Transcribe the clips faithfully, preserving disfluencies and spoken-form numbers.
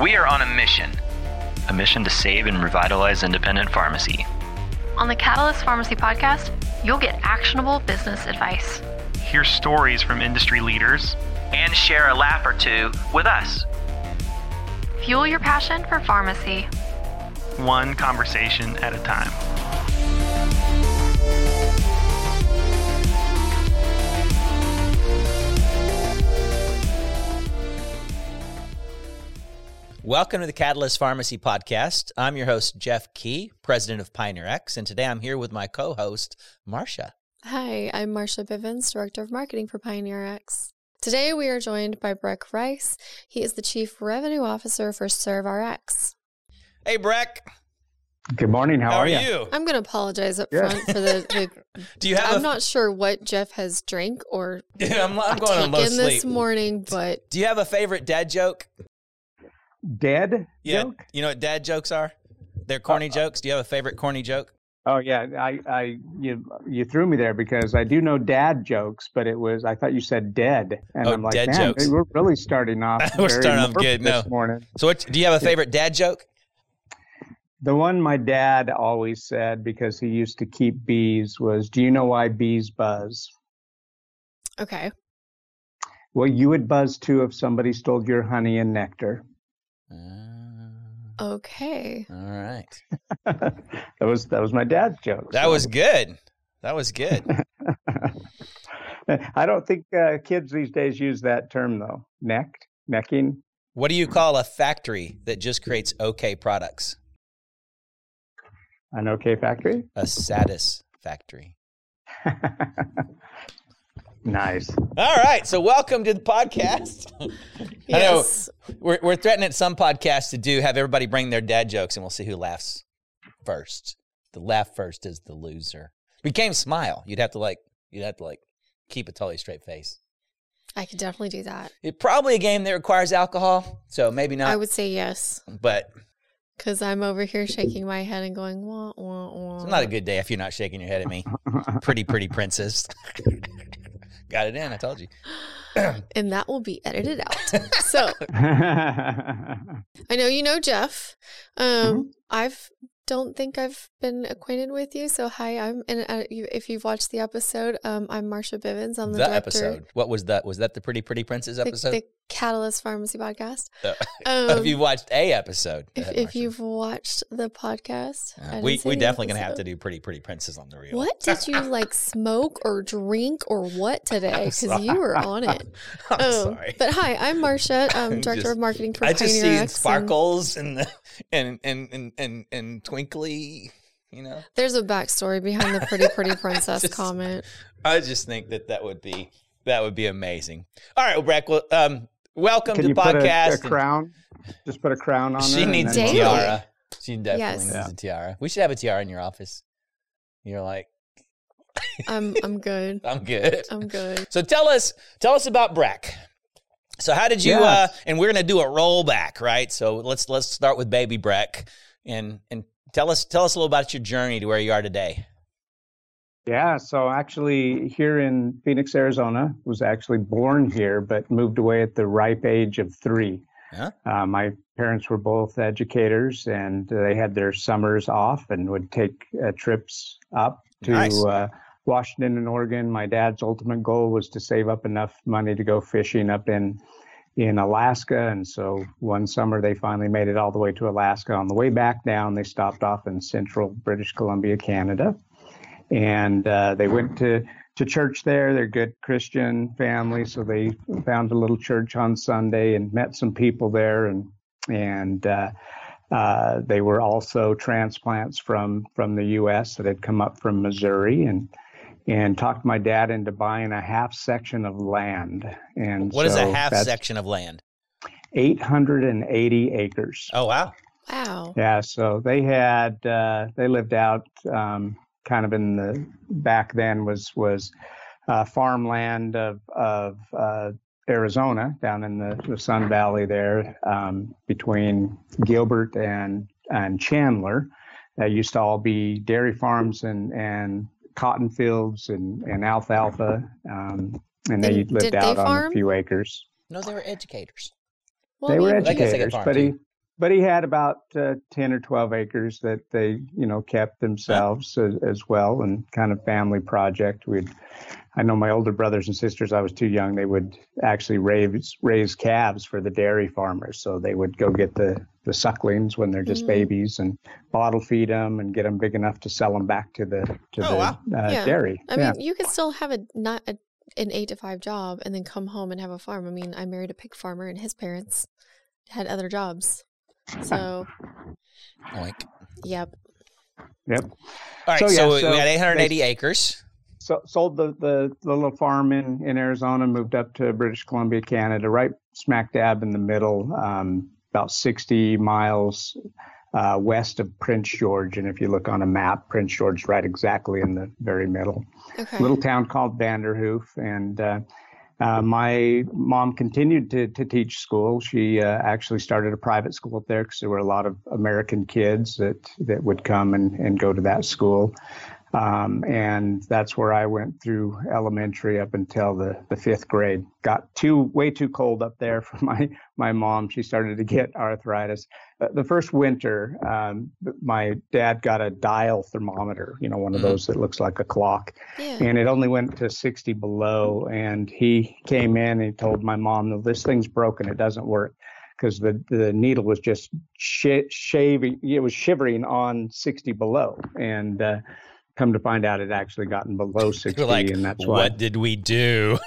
We are on a mission. A mission to save and revitalize independent pharmacy. On the Catalyst Pharmacy Podcast, you'll get actionable business advice. Hear stories from industry leaders. And share a laugh or two with us. Fuel your passion for pharmacy. One conversation at a time. Welcome to the Catalyst Pharmacy Podcast. I'm your host, Jeff Key, president of PioneerX, and today I'm here with my co-host, Marsha. Hi, I'm Marsha Bivens, director of marketing for PioneerX. Today we are joined by Breck Rice. He is the chief revenue officer for ServeRx. Hey, Breck. Good morning. How, How are, are you? you? I'm going to apologize up yeah. front for the. the Do you have? I'm a, not sure what Jeff has drank or yeah, I'm, I'm going on low sleep this morning, but. Do you have a favorite dad joke? Dad yeah. joke? You know what dad jokes are? They're corny uh, jokes. Do you have a favorite corny joke? Oh yeah, I, I, you, you threw me there because I do know dad jokes, but it was I thought you said dead, and oh, I'm like, dead man, jokes. We're really starting off. we're very starting off good no. this morning. So, what, do you have a favorite dad joke? The one my dad always said because he used to keep bees was, "Do you know why bees buzz?" Okay. Well, you would buzz too if somebody stole your honey and nectar. Okay. All right. that was that was my dad's joke. That so. was good. That was good. I don't think uh, kids these days use that term though. Necked, necking. What do you call a factory that just creates okay products? An okay factory? A satis factory. Nice. All right. So welcome to the podcast. Yes. I know we're, we're threatening at some podcasts to do, have everybody bring their dad jokes and we'll see who laughs first. The laugh first is the loser. We came smile. You'd have to like, you'd have to like keep a totally straight face. I could definitely do that. It's probably a game that requires alcohol. So maybe not. I would say yes. But. Because I'm over here shaking my head and going, wah, wah, wah. It's not a good day if you're not shaking your head at me. Pretty, pretty princess. Got it in, I told you. And that will be edited out. So, I know you know Jeff. Um, mm-hmm. I don't think I've been acquainted with you. So, hi, I'm, and uh, you, if you've watched the episode, um, I'm Marsha Bivens. I'm the, the director. episode. What was that? Was that the Pretty Pretty Princess episode? The, the Catalyst Pharmacy Podcast. Oh. Um, if you've watched a episode. If, if you've watched the podcast. Uh, we we definitely going to have to do Pretty Pretty Princess on the reel. What did you like smoke or drink or what today? Because you were on it. I'm um, sorry. But hi, I'm Marsha, um, director just, of marketing for PioneerX. I just see sparkles and and, and and and and and twinkly, you know. There's a backstory behind the Pretty Pretty Princess just, comment. I just think that that would be, that would be amazing. All right, well, Breck, well, um, welcome Can to the podcast. Put a, a crown? Just put a crown on her. She needs a tiara. She definitely yes. needs yeah. a tiara. We should have a tiara in your office. You're like, I'm I'm good. I'm good. I'm good. So tell us tell us about Breck. So how did you yeah. uh and we're gonna do a rollback, right? So let's let's start with baby Breck and and tell us tell us a little about your journey to where you are today. Yeah, so actually here in Phoenix, Arizona, was actually born here, but moved away at the ripe age of three. Yeah. Uh, my parents were both educators and they had their summers off and would take uh, trips up to nice. uh, Washington and Oregon. My dad's ultimate goal was to save up enough money to go fishing up in in Alaska. And so one summer they finally made it all the way to Alaska. On the way back down, they stopped off in central British Columbia, Canada. And uh, they went to, to church there. They're good Christian family. So they found a little church on Sunday and met some people there. And and uh, uh, they were also transplants from from the U S that had come up from Missouri. And and talked my dad into buying a half section of land. And what so is a half section of land? eight hundred eighty acres. Oh, wow. Wow. Yeah. So they had, uh, they lived out um, kind of in the back then was, was uh, farmland of, of uh, Arizona down in the, the Sun Valley there um, between Gilbert and, and Chandler. That used to all be dairy farms and, and, cotton fields and, and alfalfa, um, and they and lived out on a few acres. No, they were educators. Well, they I mean, were educators, but he, But he had about uh, ten or twelve acres that they, you know, kept themselves as, as well, and kind of family project. We'd, I know my older brothers and sisters, I was too young, they would actually raise, raise calves for the dairy farmers. So they would go get the, the sucklings when they're just mm-hmm. babies and bottle feed them and get them big enough to sell them back to the, to oh, the wow. uh, yeah. dairy. I yeah. mean, you could still have a not a, an eight to five job and then come home and have a farm. I mean, I married a pig farmer and his parents had other jobs. So, Oink. yep. Yep. All right. So, so, yeah, so we got eight hundred eighty acres. So sold the, the, the little farm in, in Arizona, moved up to British Columbia, Canada, right smack dab in the middle, um, about sixty miles uh, west of Prince George. And if you look on a map, Prince George right exactly in the very middle. Okay. Little town called Vanderhoof. And uh, Uh, my mom continued to, to teach school. She uh, actually started a private school up there because there were a lot of American kids that, that would come and, and go to that school. Um, and that's where I went through elementary up until the, the fifth grade. Got too way too cold up there for my, my mom. She started to get arthritis. Uh, the first winter, um, my dad got a dial thermometer, you know, one of those that looks like a clock. Yeah. And it only went to sixty below. And he came in and told my mom, no, this thing's broken. It doesn't work. Because the, the needle was just sh- shaving. It was shivering on sixty below. And, uh, come to find out it actually gotten below sixty, like, and that's why. What did we do?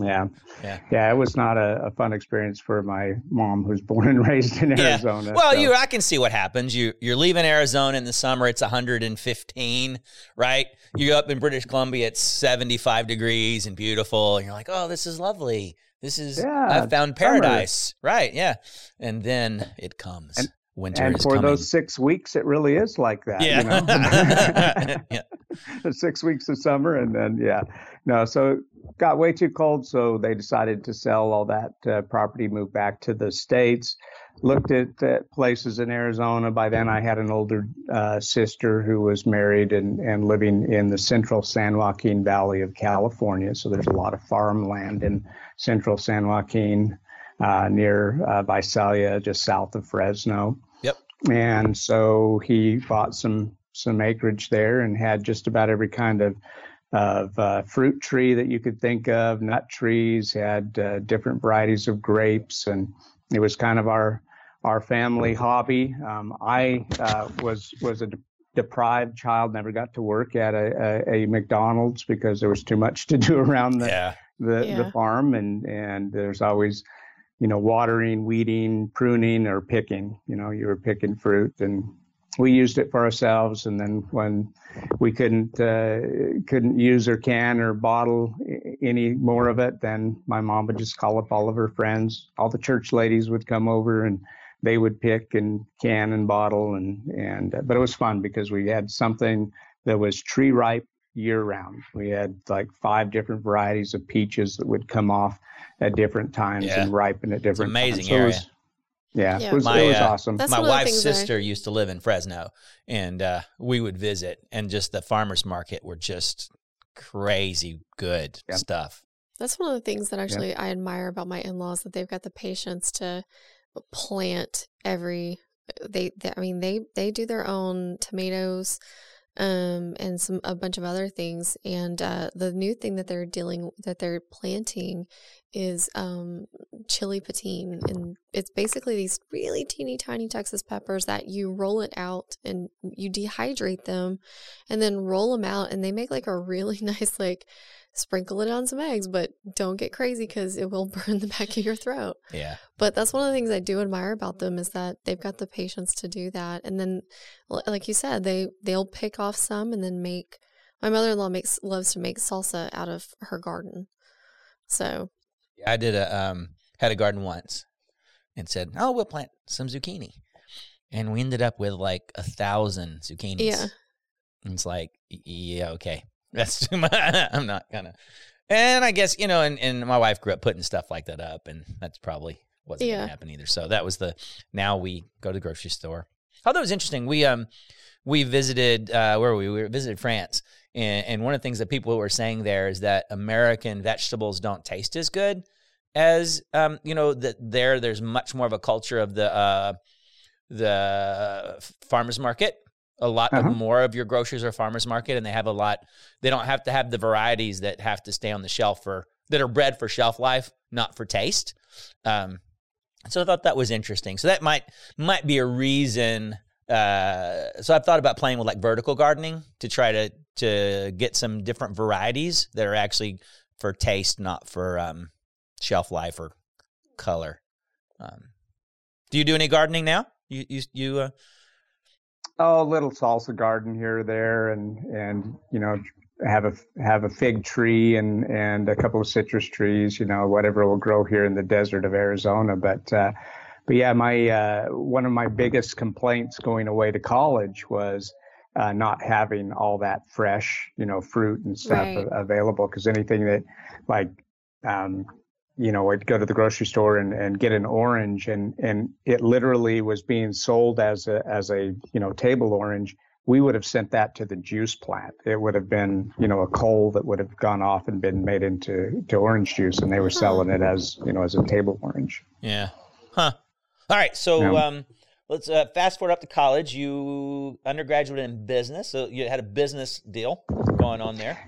Yeah. Yeah. Yeah. It was not a, a fun experience for my mom, who's born and raised in yeah. Arizona. Well, so. you, I can see what happens. You, you're leaving Arizona in the summer. It's one hundred fifteen, right? You're up in British Columbia. It's seventy-five degrees and beautiful. And you're like, oh, this is lovely. This is, yeah, I found paradise. Summer. Right. Yeah. And then it comes. And, Winter and for coming. Those six weeks, it really is like that. Yeah. You know? yeah. Six weeks of summer, and then yeah, no. So it got way too cold, so they decided to sell all that uh, property, move back to the States. Looked at uh, places in Arizona. By then, I had an older uh, sister who was married and and living in the central San Joaquin Valley of California. So there's a lot of farmland in central San Joaquin. Uh, near uh, Visalia, just south of Fresno. Yep. And so he bought some some acreage there and had just about every kind of of uh, fruit tree that you could think of, nut trees, had uh, different varieties of grapes, and it was kind of our our family hobby. Um, I uh, was was a de- deprived child, never got to work at a, a, a McDonald's because there was too much to do around the yeah. the, yeah. the farm, and and there's always you know, watering, weeding, pruning, or picking. You know, you were picking fruit, and we used it for ourselves. And then when we couldn't uh, couldn't use or can or bottle any more of it, then my mom would just call up all of her friends. All the church ladies would come over, and they would pick and can and bottle. And and uh, but it was fun because we had something that was tree ripe year round. We had like five different varieties of peaches that would come off at different times yeah. and ripen at different times. It's an amazing area. So it was, yeah, yeah, it was, my, it was uh, awesome. My wife's sister I... used to live in Fresno, and uh, we would visit, and just the farmers market were just crazy good yeah. stuff. That's one of the things that actually yeah. I admire about my in-laws, that they've got the patience to plant every, they, they I mean, they, they do their own tomatoes, um and some a bunch of other things, and uh the new thing that they're dealing that they're planting is um chili patine, and it's basically these really teeny tiny Texas peppers that you roll it out and you dehydrate them and then roll them out, and they make like a really nice, like, sprinkle it on some eggs, but don't get crazy because it will burn the back of your throat. Yeah. But that's one of the things I do admire about them, is that they've got the patience to do that. And then, like you said, they, they'll pick off some and then make, my mother-in-law makes loves to make salsa out of her garden. So. I did a, um, had a garden once and said, oh, we'll plant some zucchini. And we ended up with like a thousand zucchinis. Yeah. And it's like, yeah, okay. That's too much. I'm not gonna. And I guess, you know, and, and my wife grew up putting stuff like that up, and that's probably wasn't yeah. going to happen either. So that was the, now we go to the grocery store. Although it was interesting. We, um, we visited, uh, where were we? We visited France. And, and one of the things that people were saying there is that American vegetables don't taste as good as, um, you know, that there, there's much more of a culture of the, uh, the farmer's market. A lot uh-huh. of more of your grocers are farmer's market, and they have a lot. They don't have to have the varieties that have to stay on the shelf for, that are bred for shelf life, not for taste. Um, so I thought that was interesting. So that might might be a reason. Uh, so I've thought about playing with like vertical gardening to try to to get some different varieties that are actually for taste, not for um, shelf life or color. Um, do you do any gardening now? You you you. Uh, Oh, a little salsa garden here or there, and, and you know, have a have a fig tree and, and a couple of citrus trees, you know, whatever will grow here in the desert of Arizona. But uh, but yeah, my uh, one of my biggest complaints going away to college was uh, not having all that fresh, you know, fruit and stuff right. available, because anything that like. Um, you know, I'd go to the grocery store and, and get an orange, and, and it literally was being sold as a, as a, you know, table orange. We would have sent that to the juice plant. It would have been, you know, a coal that would have gone off and been made into to orange juice, and they were selling it as, you know, as a table orange. Yeah. Huh. All right. So yeah. um, let's uh, fast forward up to college. You undergraduate in business. So you had a business deal going on there.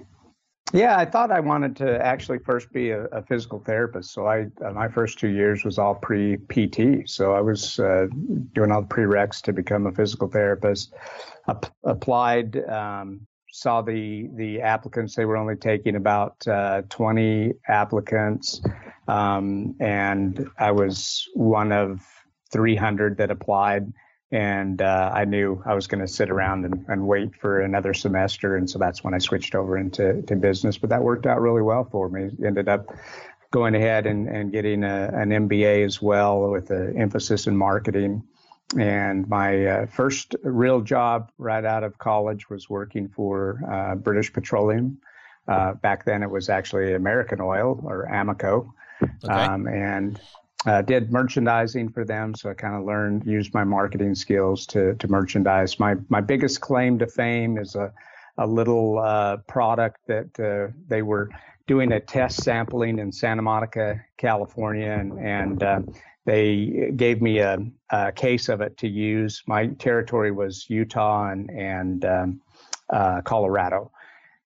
Yeah, I thought I wanted to actually first be a, a physical therapist. So I, my first two years was all pre-P T. So I was uh, doing all the prereqs to become a physical therapist. App- applied, um, saw the the applicants. They were only taking about uh, twenty applicants, um, and I was one of three hundred that applied. And uh, I knew I was going to sit around and, and wait for another semester. And so that's when I switched over into to business. But that worked out really well for me. Ended up going ahead and, and getting a, an M B A as well, with an emphasis in marketing. And my uh, first real job right out of college was working for uh, British Petroleum. Uh, back then it was actually American Oil, or Amoco. Okay. Um, and... Uh, did merchandising for them, so I kind of learned, used my marketing skills to to merchandise. My my biggest claim to fame is a a little uh, product that uh, they were doing a test sampling in Santa Monica, California, and and uh, they gave me a, a case of it to use. My territory was Utah and and um, uh, Colorado.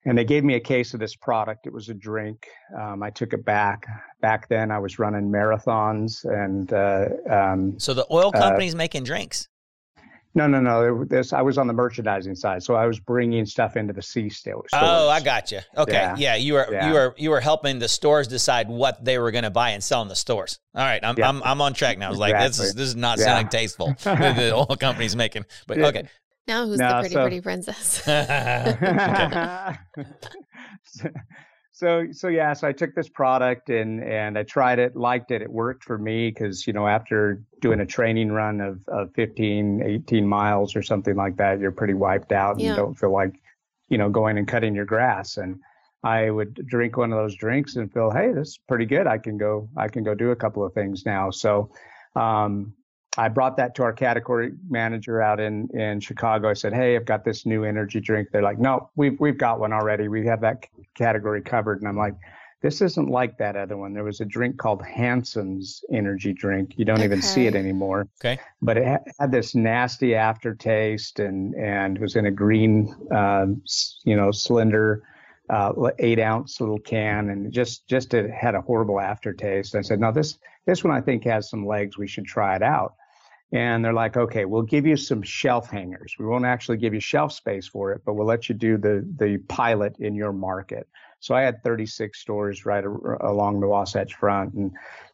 And they gave me a case of this product. It was a drink. Um, I took it back. Back then, I was running marathons, and uh, um, so the oil company's uh, making drinks. No, no, no. This I was on the merchandising side, so I was bringing stuff into the C stores. Oh, I got you. Okay, yeah, yeah you were yeah. you were you were helping the stores decide what they were going to buy and sell in the stores. All right, I'm yeah. I'm I'm on track now. I was exactly. like, this is this is not yeah. sounding tasteful. The oil company's making, but okay. Now who's no, the pretty, so, pretty princess? so, so, so yeah, so I took this product and, and I tried it, liked it. It worked for me because, you know, after doing a training run of, of fifteen, eighteen miles or something like that, you're pretty wiped out and yeah. you don't feel like, you know, going and cutting your grass. And I would drink one of those drinks and feel, hey, this is pretty good. I can go, I can go do a couple of things now. So, um, I brought that to our category manager out in, in Chicago. I said, hey, I've got this new energy drink. They're like, no, we've we've got one already. We have that c- category covered. And I'm like, this isn't like that other one. There was a drink called Hanson's energy drink. You don't okay. even see it anymore. Okay. But it ha- had this nasty aftertaste, and and was in a green, uh, you know, slender uh, eight ounce little can, and just just it had a horrible aftertaste. I said, no, this this one I think has some legs. We should try it out. And they're like, okay, we'll give you some shelf hangers. We won't actually give you shelf space for it, but we'll let you do the the pilot in your market. So I had thirty-six stores right a- along the Wasatch Front, and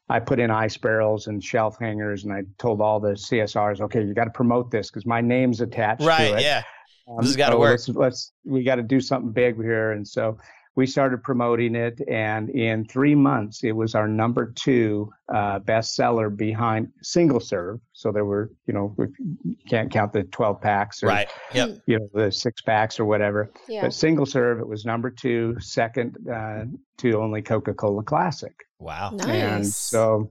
I put in ice barrels and shelf hangers, and I told all the C S Rs, okay, you got to promote this because my name's attached right, to it. Right, yeah. Um, this has got to so work. Let's, let's, we got to do something big here. And so we started promoting it, and in three months, it was our number two uh, bestseller behind single serve. So there were, you know, we can't count the twelve packs or, right. yep. you know, the six packs or whatever. Yeah. But single serve, it was number two, second uh, to only Coca-Cola Classic. Wow. Nice. And so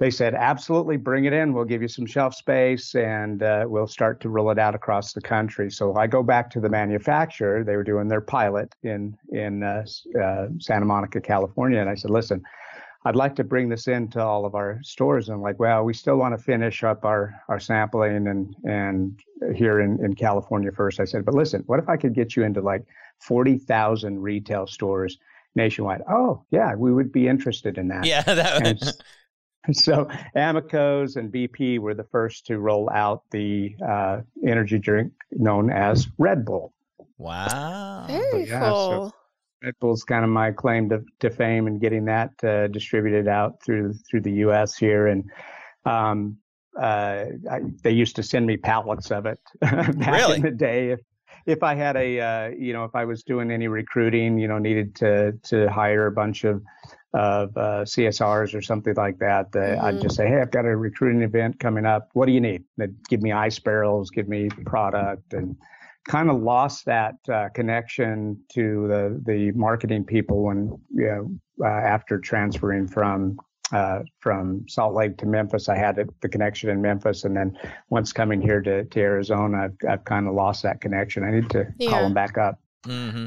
they said, absolutely, bring it in. We'll give you some shelf space, and uh, we'll start to roll it out across the country. So I go back to the manufacturer. They were doing their pilot in in uh, uh, Santa Monica, California. And I said, listen, I'd like to bring this into all of our stores. And like, well, we still want to finish up our, our sampling and, and here in, in California first. I said, but listen, what if I could get you into like forty thousand retail stores nationwide? Oh, yeah, we would be interested in that. Yeah, that was... So Amoco's and B P were the first to roll out the uh, energy drink known as Red Bull. Wow. Very yeah, cool. So Red Bull's kind of my claim to, to fame and getting that uh, distributed out through through the U S here. And um, uh, I, they used to send me pallets of it back really? in the day. If, if I had a, uh, you know, if I was doing any recruiting, you know, needed to to hire a bunch of of uh, C S Rs or something like that, uh, mm-hmm. I'd just say, hey, I've got a recruiting event coming up. What do you need? They'd give me ice barrels, give me product, and kind of lost that uh, connection to the, the marketing people when, you know, uh, after transferring from uh, from Salt Lake to Memphis. I had the connection in Memphis, and then once coming here to, to Arizona, I've, I've kind of lost that connection. I need to yeah. call them back up. Mm-hmm.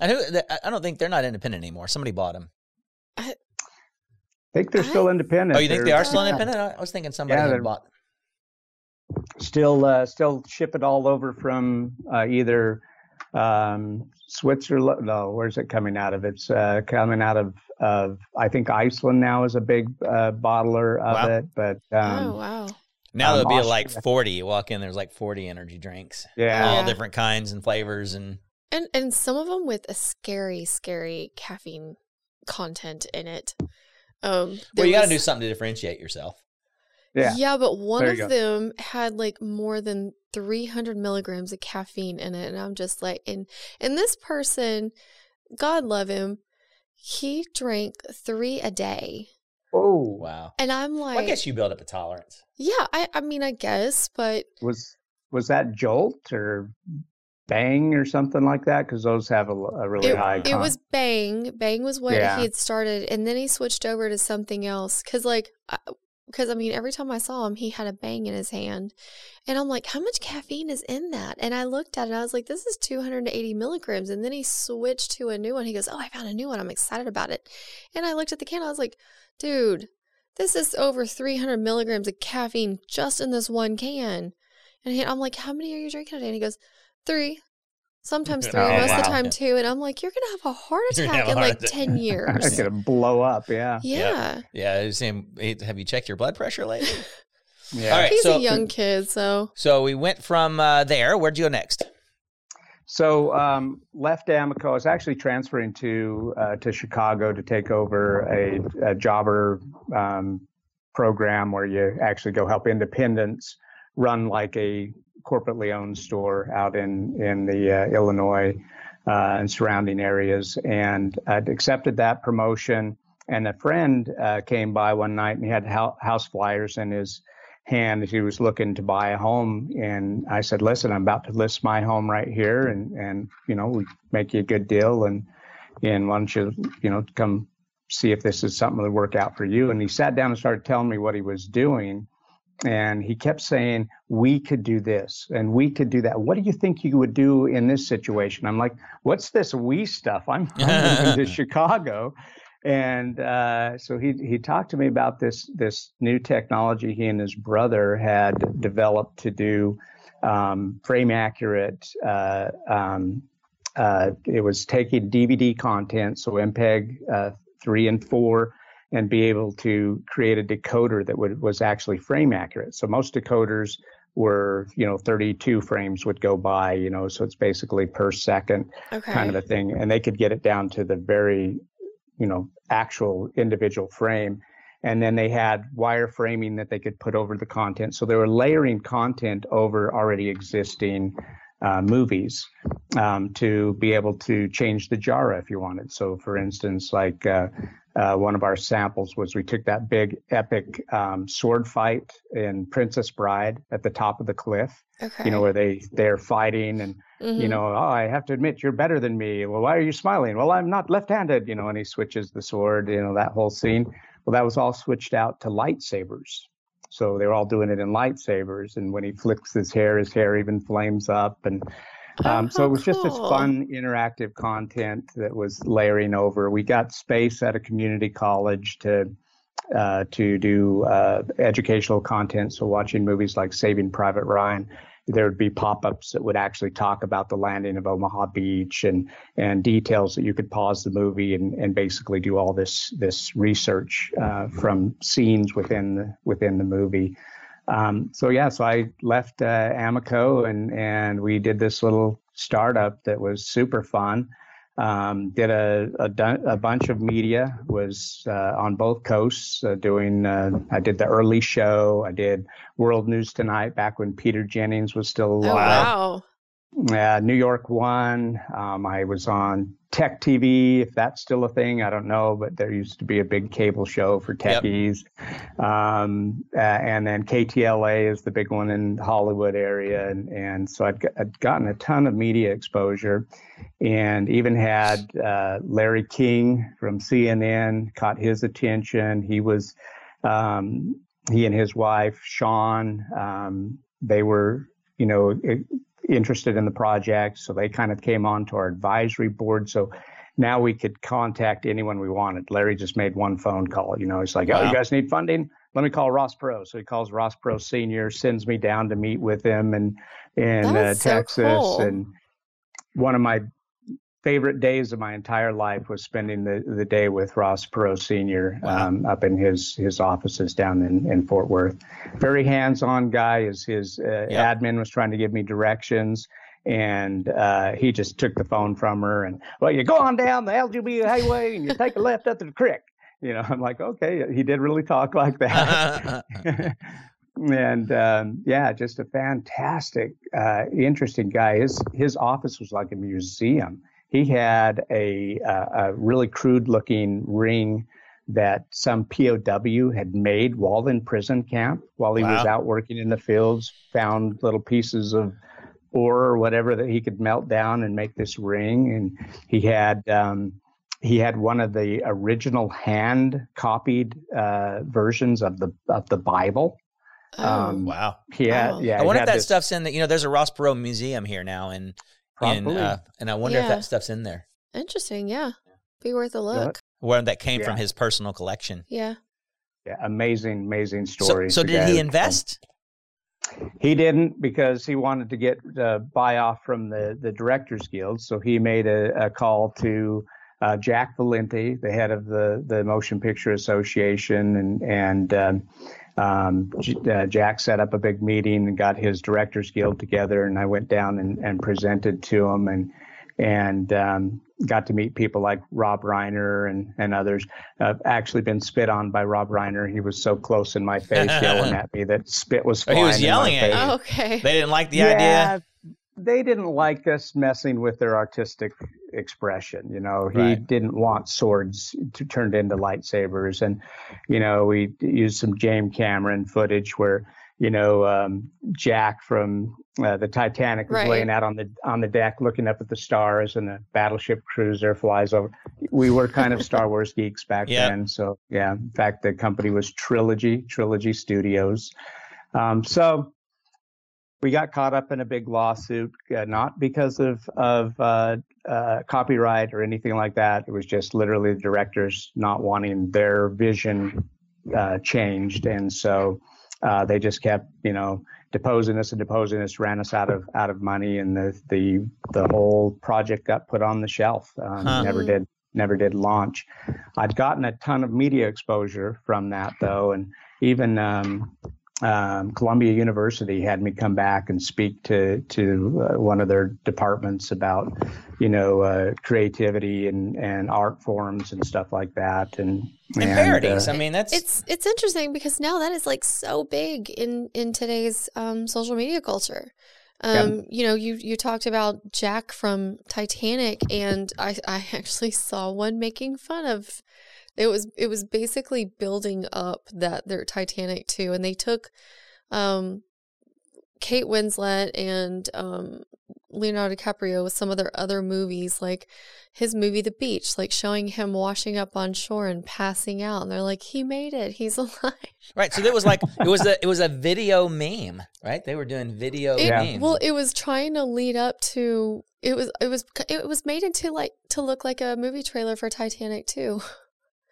And who, I don't think they're not independent anymore. Somebody bought them. I think they're I, still independent. Oh, you think they're, they are still yeah. independent? I was thinking somebody yeah, had bought them. Still, uh, still ship it all over from uh, either um, Switzerland. No, where's it coming out of? It's uh, coming out of, of I think Iceland now is a big uh, bottler of wow. it. But um, oh wow! Now um, there'll be Austria. Like forty. You walk in, there's like forty energy drinks. Yeah, all yeah. different kinds and flavors, and and and some of them with a scary, scary caffeine content in it. Um, well, you got to do something to differentiate yourself. Yeah. yeah, but one of go. them had like more than three hundred milligrams of caffeine in it. And I'm just like, and, and this person, God love him, he drank three a day. Oh, wow. And I'm like. Well, I guess you build up a tolerance. Yeah, I, I mean, I guess, but. Was was that Jolt or Bang or something like that? Because those have a, a really it, high. It con- was Bang. Bang was what yeah. he had started. And then he switched over to something else. Because like. I, Because, I mean, every time I saw him, he had a bang in his hand. And I'm like, how much caffeine is in that? And I looked at it, and I was like, this is two hundred eighty milligrams. And then he switched to a new one. He goes, oh, I found a new one. I'm excited about it. And I looked at the can. I was like, dude, this is over three hundred milligrams of caffeine just in this one can. And he, I'm like, how many are you drinking today? And he goes, three. Sometimes three, oh, most wow. of the time two. And I'm like, you're going to have a heart attack in like attack. ten years. It's going to blow up, yeah. Yeah. Yeah, yeah. Same. Have you checked your blood pressure lately? yeah. All right, He's so, a young kid, so. So we went from uh, there. Where'd you go next? So um, left Amoco. I was actually transferring to uh, to Chicago to take over a, a jobber um, program where you actually go help independents run like a corporately owned store out in in the uh, Illinois uh, and surrounding areas, and I'd accepted that promotion. And a friend uh, came by one night, and he had house flyers in his hand. He was looking to buy a home, and I said, "Listen, I'm about to list my home right here, and and you know we make you a good deal, and and why don't you you know come see if this is something that will work out for you?" And he sat down and started telling me what he was doing. And he kept saying, we could do this and we could do that. What do you think you would do in this situation? I'm like, what's this we stuff? I'm, I'm moving to Chicago. And uh, so he he talked to me about this, this new technology he and his brother had developed to do um, frame accurate. Uh, um, uh, it was taking D V D content, so M P E G uh, three and four, and be able to create a decoder that would, was actually frame accurate. So most decoders were, you know, thirty-two frames would go by, you know, so it's basically per second okay. kind of a thing. And they could get it down to the very, you know, actual individual frame. And then they had wireframing that they could put over the content. So they were layering content over already existing Uh, movies um, to be able to change the genre if you wanted. So, for instance, like uh, uh, one of our samples was we took that big epic um, sword fight in Princess Bride at the top of the cliff, okay. you know, where they, they're fighting and, mm-hmm. you know, oh, I have to admit you're better than me. Well, why are you smiling? Well, I'm not left-handed, you know, and he switches the sword, you know, that whole scene. Well, that was all switched out to lightsabers. So they were all doing it in lightsabers. And when he flicks his hair, his hair even flames up. And Um, oh, so it was cool. just this fun, interactive content that was layering over. We got space at a community college to uh, to do uh, educational content. So watching movies like Saving Private Ryan, there would be pop-ups that would actually talk about the landing of Omaha Beach and and details that you could pause the movie and, and basically do all this this research uh, from scenes within the, within the movie. Um, so yeah, so I left uh, Amoco and and we did this little startup that was super fun. Um, did a, a a bunch of media, was uh, on both coasts uh, doing. Uh, I did the early show. I did World News Tonight back when Peter Jennings was still alive. Oh, wow. Uh, New York One. Um, I was on Tech T V, if that's still a thing. I don't know, but there used to be a big cable show for techies. Yep. Um, uh, and then K T L A is the big one in the Hollywood area. And, and so I'd, I'd gotten a ton of media exposure and even had uh, Larry King from C N N, caught his attention. He was, um, he and his wife, Sean, um, they were, you know, it, interested in the project, so they kind of came on to our advisory board. So now we could contact anyone we wanted. Larry just made one phone call. You know, he's like, wow. "Oh, you guys need funding? Let me call Ross Perot." So he calls Ross Perot Senior, sends me down to meet with him in in uh, Texas. So cool. And one of my favorite days of my entire life was spending the, the day with Ross Perot Senior Wow. um, up in his his offices down in, in Fort Worth. Very hands-on guy. His, his uh, yep. admin was trying to give me directions, and uh, he just took the phone from her. And, well, you go on down the L G B highway, and you take a left up to the creek. You know, I'm like, okay, he did really talk like that. And um, yeah, just a fantastic, uh, interesting guy. His, his office was like a museum. He had a, uh, a really crude-looking ring that some P O W had made while in prison camp, while he wow. was out working in the fields, found little pieces of ore or whatever that he could melt down and make this ring. And he had um, he had one of the original hand-copied uh, versions of the of the Bible. Um, oh, wow. Yeah, oh. yeah. I wonder if that this, stuff's in the, you know, there's a Ross Perot Museum here now in And, uh, and I wonder yeah. if that stuff's in there. Interesting, yeah. Be worth a look. Where that came yeah. from his personal collection. Yeah. Yeah, amazing, amazing story. So, so did he invest? Um, he didn't, because he wanted to get the buy-off from the, the Directors Guild. So he made a, a call to uh, Jack Valenti, the head of the, the Motion Picture Association, and and um, Um, uh, Jack set up a big meeting and got his Directors Guild together, and I went down and, and presented to him, and and um, got to meet people like Rob Reiner and, and others. I've actually been spit on by Rob Reiner. He was so close in my face yelling at me that spit was flying. Oh, he was yelling at you. Oh, okay. They didn't like the yeah, idea. They didn't like us messing with their artistic expression. You know, he right. didn't want swords to, turned into lightsabers. And, you know, we used some James Cameron footage where, you know, um, Jack from uh, the Titanic was right. laying out on the on the deck looking up at the stars, and the battleship cruiser flies over. We were kind of Star Wars geeks back yep. then. So, yeah, in fact, the company was Trilogy, Trilogy Studios. Um, so... We got caught up in a big lawsuit, uh, not because of of uh, uh, copyright or anything like that. It was just literally the directors not wanting their vision uh, changed, and so uh, they just kept, you know, deposing us and deposing us, ran us out of out of money, and the the the whole project got put on the shelf. Um, huh. Never did never did launch. I'd gotten a ton of media exposure from that though, and even. Um, Um, Columbia University had me come back and speak to to uh, one of their departments about, you know, uh, creativity and, and art forms and stuff like that, and and, and parodies. Uh, I mean, that's it's it's interesting because now that is like so big in in today's um, social media culture. Um, yeah. You know, you you talked about Jack from Titanic, and I I actually saw one making fun of. It was it was basically building up that their Titanic two, and they took um, Kate Winslet and um, Leonardo DiCaprio with some of their other movies, like his movie The Beach, like showing him washing up on shore and passing out, and they're like, he made it, he's alive. Right. So there was like it was a it was a video meme, right? They were doing video it, memes. Well, it was trying to lead up to it was it was it was made into like to look like a movie trailer for Titanic too.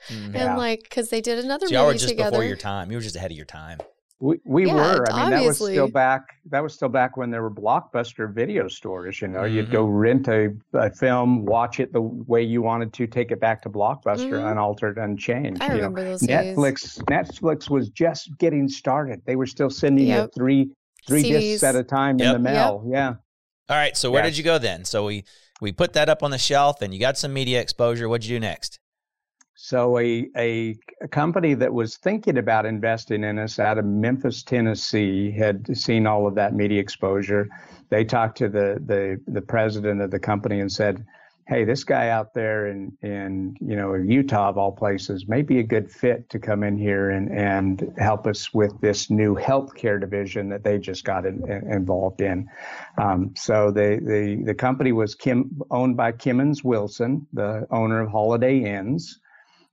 Mm-hmm. Yeah. And like because they did another so movie y'all were just together. Before your time. You were just ahead of your time. We, we yeah, were. I mean, obviously. that was still back. That was still back when there were Blockbuster video stores. You know, mm-hmm. you'd go rent a, a film, watch it the way you wanted to, take it back to Blockbuster, mm-hmm. unaltered, unchanged. I you remember know. those Netflix, days. Netflix was just getting started. They were still sending yep. you three three C Ds. Discs at a time yep. in the mail. Yep. Yeah. All right. So where yeah. did you go then? So we we put that up on the shelf, and you got some media exposure. What'd you do next? So a, a a company that was thinking about investing in us out of Memphis, Tennessee, had seen all of that media exposure. They talked to the the, the president of the company and said, hey, this guy out there in, in you know Utah, of all places, may be a good fit to come in here and, and help us with this new healthcare division that they just got in, in, involved in. Um, so the, the, the company was Kim, owned by Kimmins Wilson, the owner of Holiday Inns.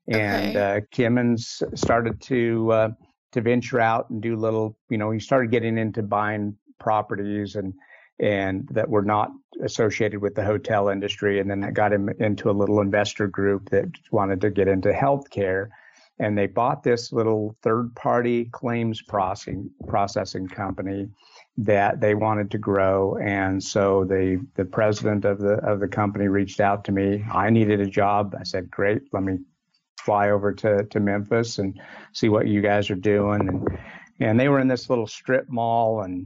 And okay. uh, Kimmins started to uh, to venture out and do little, you know, he started getting into buying properties and and that were not associated with the hotel industry. And then that got him into a little investor group that wanted to get into healthcare. And they bought this little third-party claims processing processing company that they wanted to grow. And so the the president of the of the company reached out to me. I needed a job. I said, great, let me fly over to, to Memphis and see what you guys are doing. And, and they were in this little strip mall and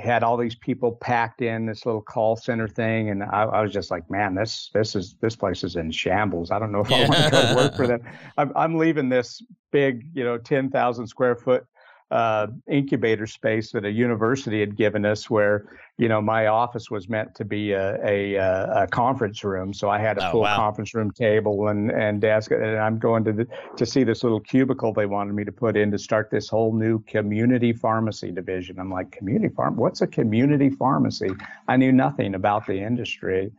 had all these people packed in this little call center thing. And I, I was just like, man, this, this is, this place is in shambles. I don't know if I want to go work for them. I'm, I'm leaving this big, you know, ten thousand square foot uh, incubator space that a university had given us where, you know, my office was meant to be a, a, a conference room. So I had a oh, full wow. conference room table and, and desk. And I'm going to the, to see this little cubicle they wanted me to put in to start this whole new community pharmacy division. I'm like, community pharm? What's a community pharmacy? I knew nothing about the industry.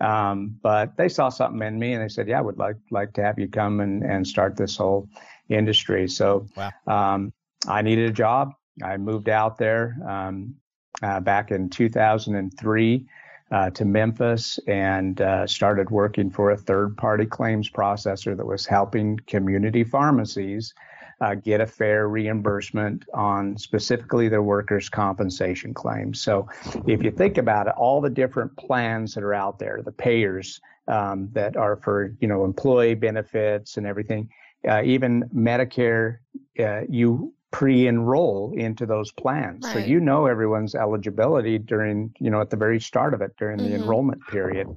Um, but they saw something in me and they said, yeah, I would like, like to have you come and, and start this whole industry. So, wow. um, I needed a job. I moved out there um, uh, back in two thousand three uh, to Memphis and uh, started working for a third-party claims processor that was helping community pharmacies uh, get a fair reimbursement on specifically their workers' compensation claims. So if you think about it, all the different plans that are out there, the payers um, that are for, you know, employee benefits and everything, uh, even Medicare, uh, you pre-enroll into those plans. Right. So you know everyone's eligibility during, you know, at the very start of it during mm-hmm. the enrollment period.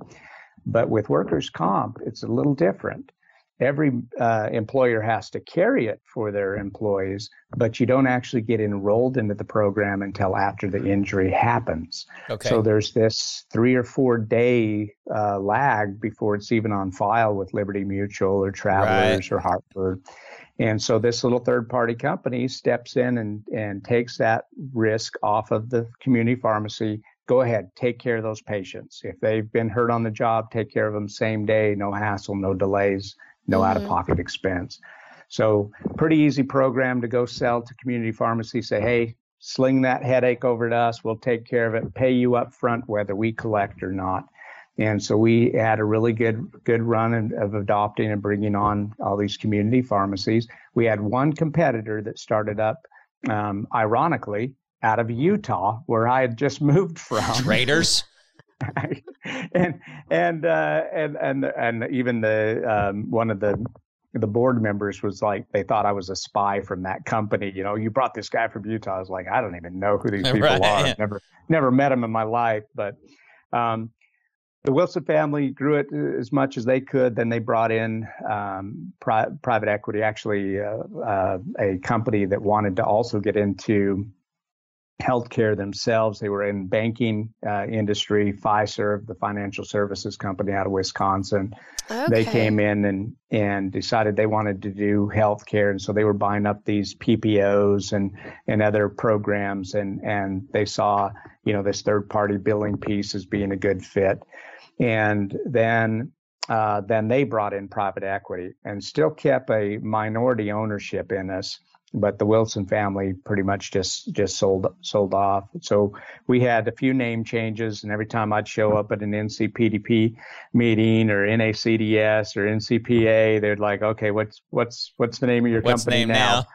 But with workers' comp, it's a little different. Every uh, employer has to carry it for their employees, but you don't actually get enrolled into the program until after the injury happens. Okay. So there's this three or four day uh, lag before it's even on file with Liberty Mutual or Travelers right. or Hartford. And so this little third-party company steps in and, and takes that risk off of the community pharmacy. Go ahead, take care of those patients. If they've been hurt on the job, take care of them same day, no hassle, no delays, no mm-hmm. out-of-pocket expense. So pretty easy program to go sell to community pharmacy, say, hey, sling that headache over to us. We'll take care of it, pay you up front whether we collect or not. And so we had a really good good run of adopting and bringing on all these community pharmacies. We had one competitor that started up, um, ironically, out of Utah, where I had just moved from. Traders. and and uh, and and and even the um, one of the. The board members was like, they thought I was a spy from that company. You know, you brought this guy from Utah. I was like, I don't even know who these people right. are. I've never never met them in my life, but. Um, The Wilson family grew it as much as they could. Then they brought in um, pri- private equity, actually uh, uh, a company that wanted to also get into healthcare themselves. They were in banking uh, industry, Fiserv, the financial services company out of Wisconsin. Okay. They came in and, and decided they wanted to do healthcare. And so they were buying up these P P Os and, and other programs. And, and they saw, you know, this third party billing piece as being a good fit. And then uh, then they brought in private equity and still kept a minority ownership in us. But the Wilson family pretty much just just sold sold off. So we had a few name changes, and every time I'd show up at an N C P D P meeting or N A C D S or N C P A, they're like, "Okay, what's what's what's the name of your what's company now?" now?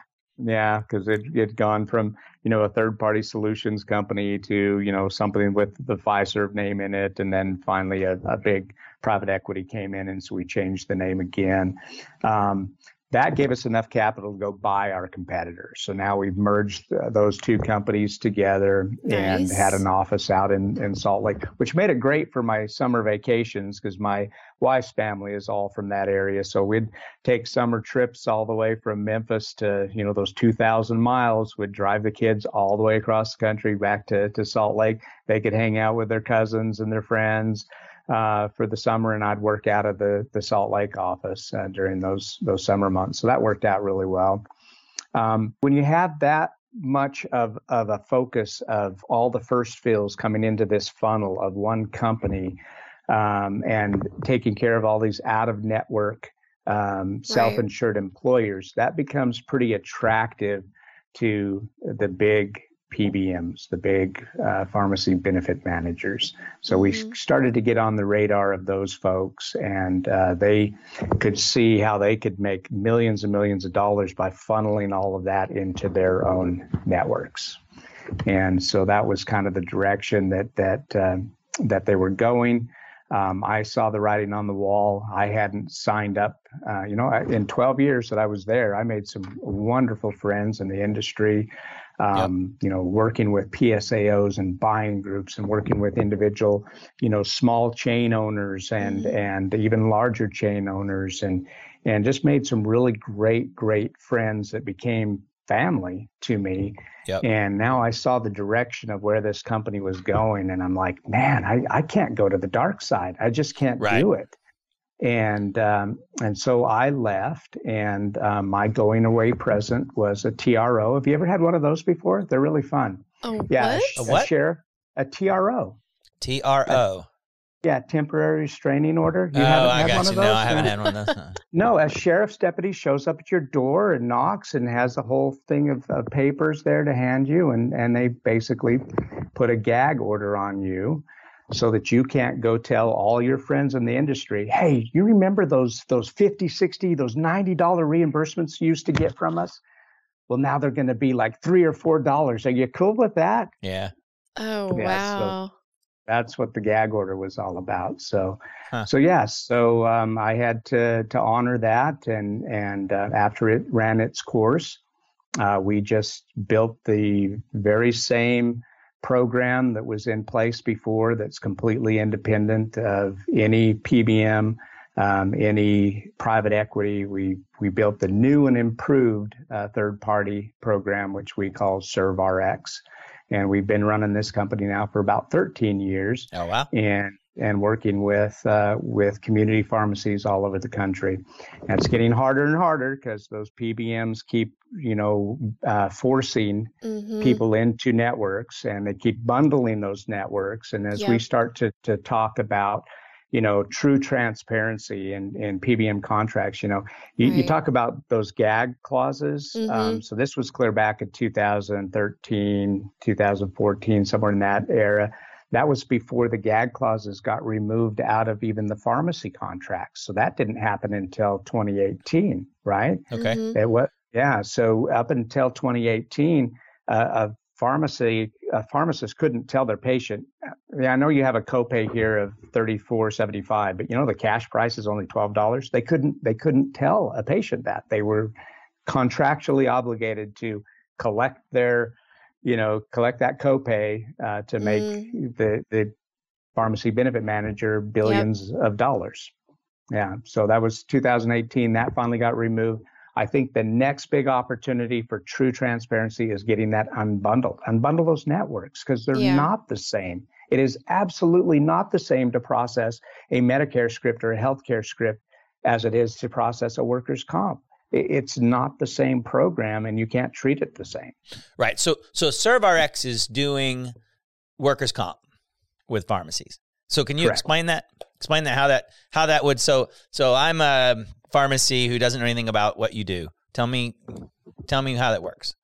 Yeah, because it had gone from you know a third party solutions company to you know something with the Fiserv name in it, and then finally a, a big private equity came in, and so we changed the name again. Um, That gave us enough capital to go buy our competitors. So now we've merged uh, those two companies together. Nice. And had an office out in, in Salt Lake, which made it great for my summer vacations because my wife's family is all from that area. So we'd take summer trips all the way from Memphis to, you know, those two thousand miles. We'd drive the kids all the way across the country back to, to Salt Lake. They could hang out with their cousins and their friends Uh, for the summer, and I'd work out of the, the Salt Lake office uh, during those those summer months. So that worked out really well. Um, when you have that much of, of a focus of all the first fills coming into this funnel of one company um, and taking care of all these out-of-network um, self-insured right. employers, that becomes pretty attractive to the big P B Ms, the big uh, pharmacy benefit managers. So we mm-hmm. started to get on the radar of those folks, and uh, they could see how they could make millions and millions of dollars by funneling all of that into their own networks. And so that was kind of the direction that that uh, that they were going. Um, I saw the writing on the wall. I hadn't signed up. Uh, you know, I, in twelve years that I was there, I made some wonderful friends in the industry. Um, yep. You know, working with P S A Os and buying groups, and working with individual, you know, small chain owners and mm-hmm. and even larger chain owners, and and just made some really great great friends that became family to me. Yep. And now I saw the direction of where this company was going, and I'm like, man, I, I can't go to the dark side. I just can't right. do it. And um, and so I left, and um, my going away present was a T R O. Have you ever had one of those before? They're really fun. Oh, yeah, what? A, a what? Sheriff, a T R O. T R O. A, yeah, temporary restraining order. You oh, haven't had I got one you. Of those? No, I haven't had one of those. No, a sheriff's deputy shows up at your door and knocks and has a whole thing of, of papers there to hand you, and, and they basically put a gag order on you, so that you can't go tell all your friends in the industry, hey, you remember those those fifty, sixty, those ninety dollars reimbursements you used to get from us? Well, now they're going to be like three or four dollars. Are you cool with that? Yeah. Oh, yeah, wow. So that's what the gag order was all about. So, huh. so yes. Yeah, so um, I had to to honor that. And, and uh, after it ran its course, uh, we just built the very same program that was in place before, that's completely independent of any P B M, um, any private equity. We we built the new and improved uh, third-party program, which we call ServeRx. And we've been running this company now for about thirteen years. Oh, wow. And and working with uh, with community pharmacies all over the country. And it's getting harder and harder because those P B Ms keep, you know, uh, forcing mm-hmm. people into networks, and they keep bundling those networks. And as yeah. we start to to talk about, you know, true transparency in, in P B M contracts, you know, you, right. you talk about those gag clauses. Mm-hmm. Um, so this was clear back in two thousand thirteen, two thousand fourteen, somewhere in that era. That was before the gag clauses got removed out of even the pharmacy contracts. So that didn't happen until twenty eighteen, right? Okay. Mm-hmm. It was, yeah. So up until twenty eighteen, uh, a pharmacy a pharmacist couldn't tell their patient, yeah, I know you have a copay here of thirty-four seventy-five, but you know the cash price is only twelve dollars. They couldn't they couldn't tell a patient that. They were contractually obligated to collect their you know, collect that copay uh, to make mm. the, the pharmacy benefit manager billions yep. of dollars. Yeah. So that was two thousand eighteen. That finally got removed. I think the next big opportunity for true transparency is getting that unbundled. Unbundle those networks because they're yeah. not the same. It is absolutely not the same to process a Medicare script or a healthcare script as it is to process a workers' comp. It's not the same program and you can't treat it the same. Right. So so ServeRx is doing workers' comp with pharmacies. So can you Correct. explain that? Explain that how that how that would so so I'm a pharmacy who doesn't know anything about what you do. Tell me tell me how that works.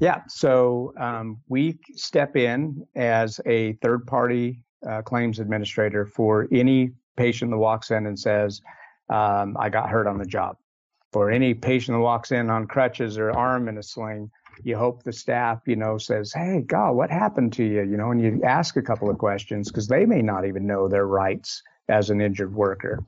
Yeah, so um, we step in as a third-party uh, claims administrator for any patient that walks in and says, um, I got hurt on the job. For any patient that walks in on crutches or arm in a sling, you hope the staff, you know, says, hey, God, what happened to you? You know, and you ask a couple of questions because they may not even know their rights as an injured worker.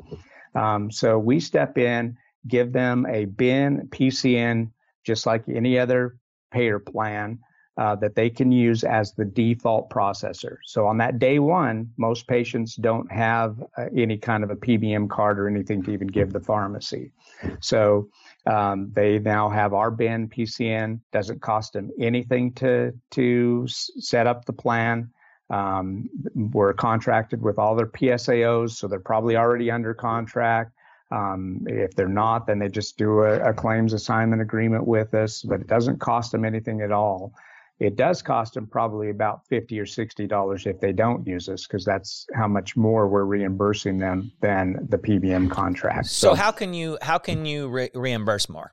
Um, so we step in, give them a B I N, P C N, just like any other payer plan uh, that they can use as the default processor. So on that day one, most patients don't have uh, any kind of a P B M card or anything to even give the pharmacy. So um, they now have our B I N, P C N, doesn't cost them anything to, to s- set up the plan. Um, we're contracted with all their P S A Os, so they're probably already under contract. Um, if they're not, then they just do a, a claims assignment agreement with us, but it doesn't cost them anything at all. It does cost them probably about fifty dollars or sixty dollars if they don't use us, because that's how much more we're reimbursing them than the P B M contract. So, so how can you how can you re- reimburse more?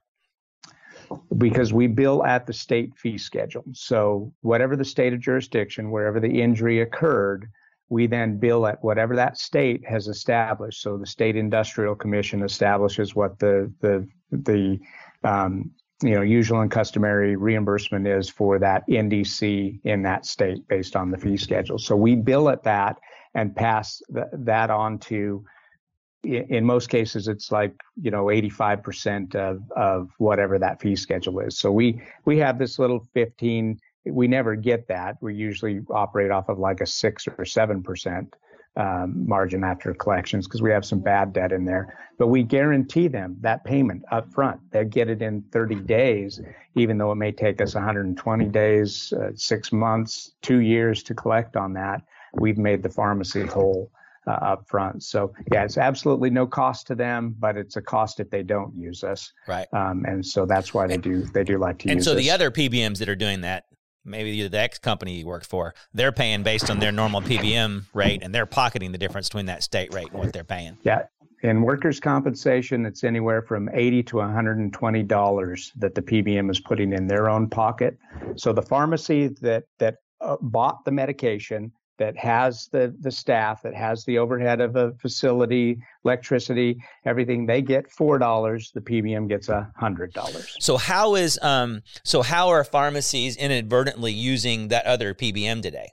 Because we bill at the state fee schedule. So whatever the state of jurisdiction, wherever the injury occurred, we then bill at whatever that state has established. So the State Industrial Commission establishes what the the the um, you know usual and customary reimbursement is for that N D C in that state based on the fee schedule. So we bill at that and pass th- that on to. In most cases, it's like, you know, eighty-five percent of of whatever that fee schedule is. So we we have this little fifteen. We never get that. We usually operate off of like a six or seven percent um, margin after collections because we have some bad debt in there. But we guarantee them that payment up front. They get it in thirty days, even though it may take us one hundred twenty days, uh, six months, two years to collect on that. We've made the pharmacy whole uh, up front. So yeah, it's absolutely no cost to them, but it's a cost if they don't use us. Right. Um, and so that's why they do they do like to and use us. And so the us. other P B Ms that are doing that. Maybe the ex company you work for, they're paying based on their normal P B M rate and they're pocketing the difference between that state rate and what they're paying. Yeah. In workers' compensation, it's anywhere from eighty to one hundred twenty dollars that the P B M is putting in their own pocket. So the pharmacy that that uh, bought the medication, that has the, the staff, that has the overhead of a facility, electricity, everything, they get four dollars, the P B M gets one hundred dollars. So how is um so how are pharmacies inadvertently using that other P B M today?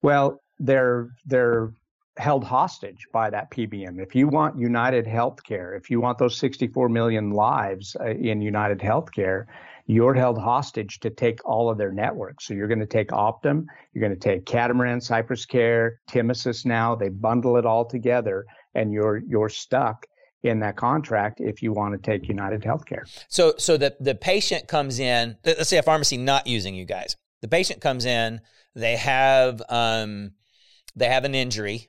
Well, they're they're held hostage by that P B M. If you want United Healthcare, if you want those sixty-four million lives uh, in United Healthcare, you're held hostage to take all of their networks. So you're going to take Optum, you're going to take Catamaran, Cypress Care, Timesys now, they bundle it all together and you're you're stuck in that contract if you want to take United Healthcare. So so the, the patient comes in, let's say a pharmacy not using you guys. The patient comes in, they have um they have an injury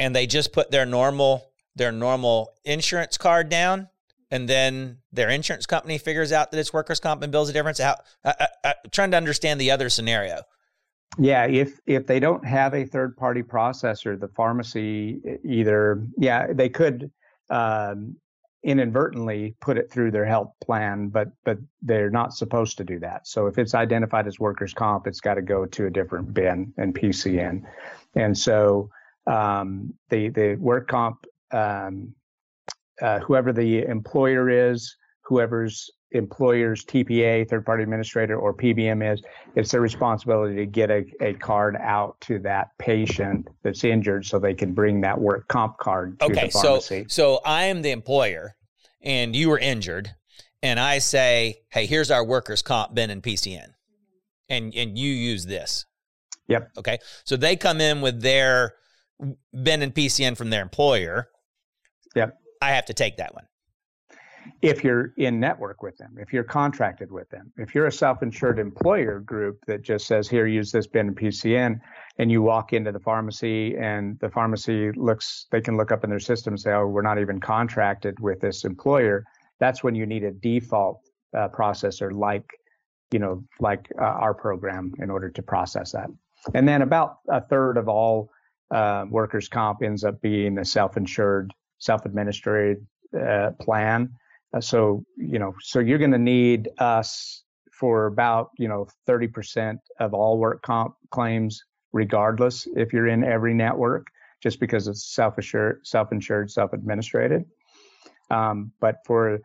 and they just put their normal their normal insurance card down. And then their insurance company figures out that it's workers' comp and bills the difference. How, I, I, I'm trying to understand the other scenario. Yeah, if if they don't have a third-party processor, the pharmacy either, yeah, they could um, inadvertently put it through their health plan, but but they're not supposed to do that. So if it's identified as workers' comp, it's got to go to a different B I N and P C N. And so um, the, the work comp... Um, Uh, whoever the employer is, whoever's employer's T P A, third-party administrator, or P B M is, it's their responsibility to get a, a card out to that patient that's injured so they can bring that work comp card to okay, the pharmacy. Okay, so, so I am the employer, and you were injured, and I say, hey, here's our workers' comp, B I N and P C N, and, and you use this. Yep. Okay, so they come in with their B I N and P C N from their employer. Yep. I have to take that one. if you're in network with them, if you're contracted with them. If you're a self-insured employer group that just says, here, use this bin and P C N, and you walk into the pharmacy and the pharmacy looks, they can look up in their system and say, oh, we're not even contracted with this employer. That's when you need a default uh, processor like, you know, like uh, our program in order to process that. And then about a third of all uh, workers' comp ends up being a self-insured, self-administered uh, plan. Uh, so, you know, so you're going to need us for about, you know, thirty percent of all work comp claims, regardless if you're in every network, just because it's self-insured, self-insured, self-administrated. Um, but for,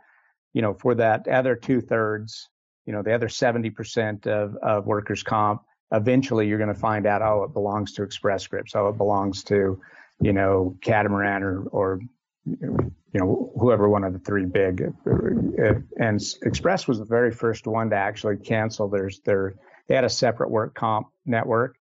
you know, for that other two thirds, you know, the other seventy percent of, of workers' comp, eventually you're going to find out, oh, it belongs to Express Scripts. Oh, it belongs to, you know, Catamaran or, or, you know, whoever one of the three big. And Express was the very first one to actually cancel their, their, they had a separate work comp network,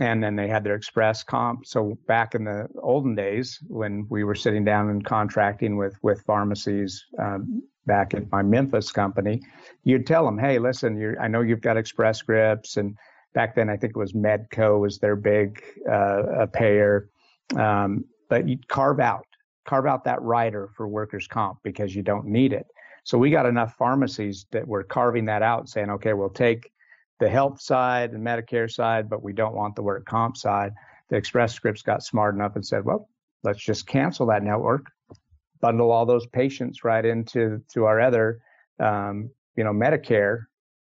and then they had their Express comp. So back in the olden days when we were sitting down and contracting with, with pharmacies, um, back at my Memphis company, you'd tell them, hey, listen, you're, I know you've got Express Scripts. And back then, I think it was Medco was their big uh, payer. Um, but you'd carve out, carve out that rider for workers' comp because you don't need it. So we got enough pharmacies that were carving that out, saying, okay, we'll take the health side and Medicare side, but we don't want the work comp side. The Express Scripts got smart enough and said, well, let's just cancel that network, bundle all those patients right into to our other, um, you know, Medicare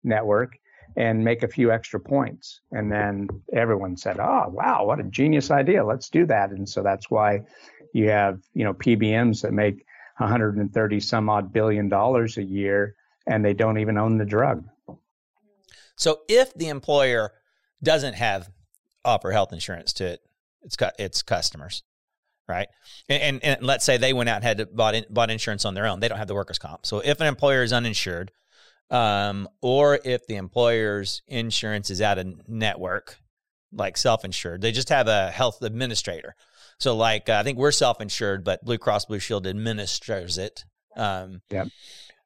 network, and make a few extra points. And then everyone said, oh, wow, what a genius idea. Let's do that. And so that's why you have, you know, P B Ms that make one hundred thirty some odd billion dollars a year, and they don't even own the drug. So if the employer doesn't have offer health insurance to it, its its customers, right? And, and, and let's say they went out and had to bought, in, bought insurance on their own. They don't have the workers' comp. So if an employer is uninsured, um, or if the employer's insurance is out of network, like self-insured, they just have a health administrator. So like, uh, I think we're self-insured, but Blue Cross Blue Shield administers it. Um, yep.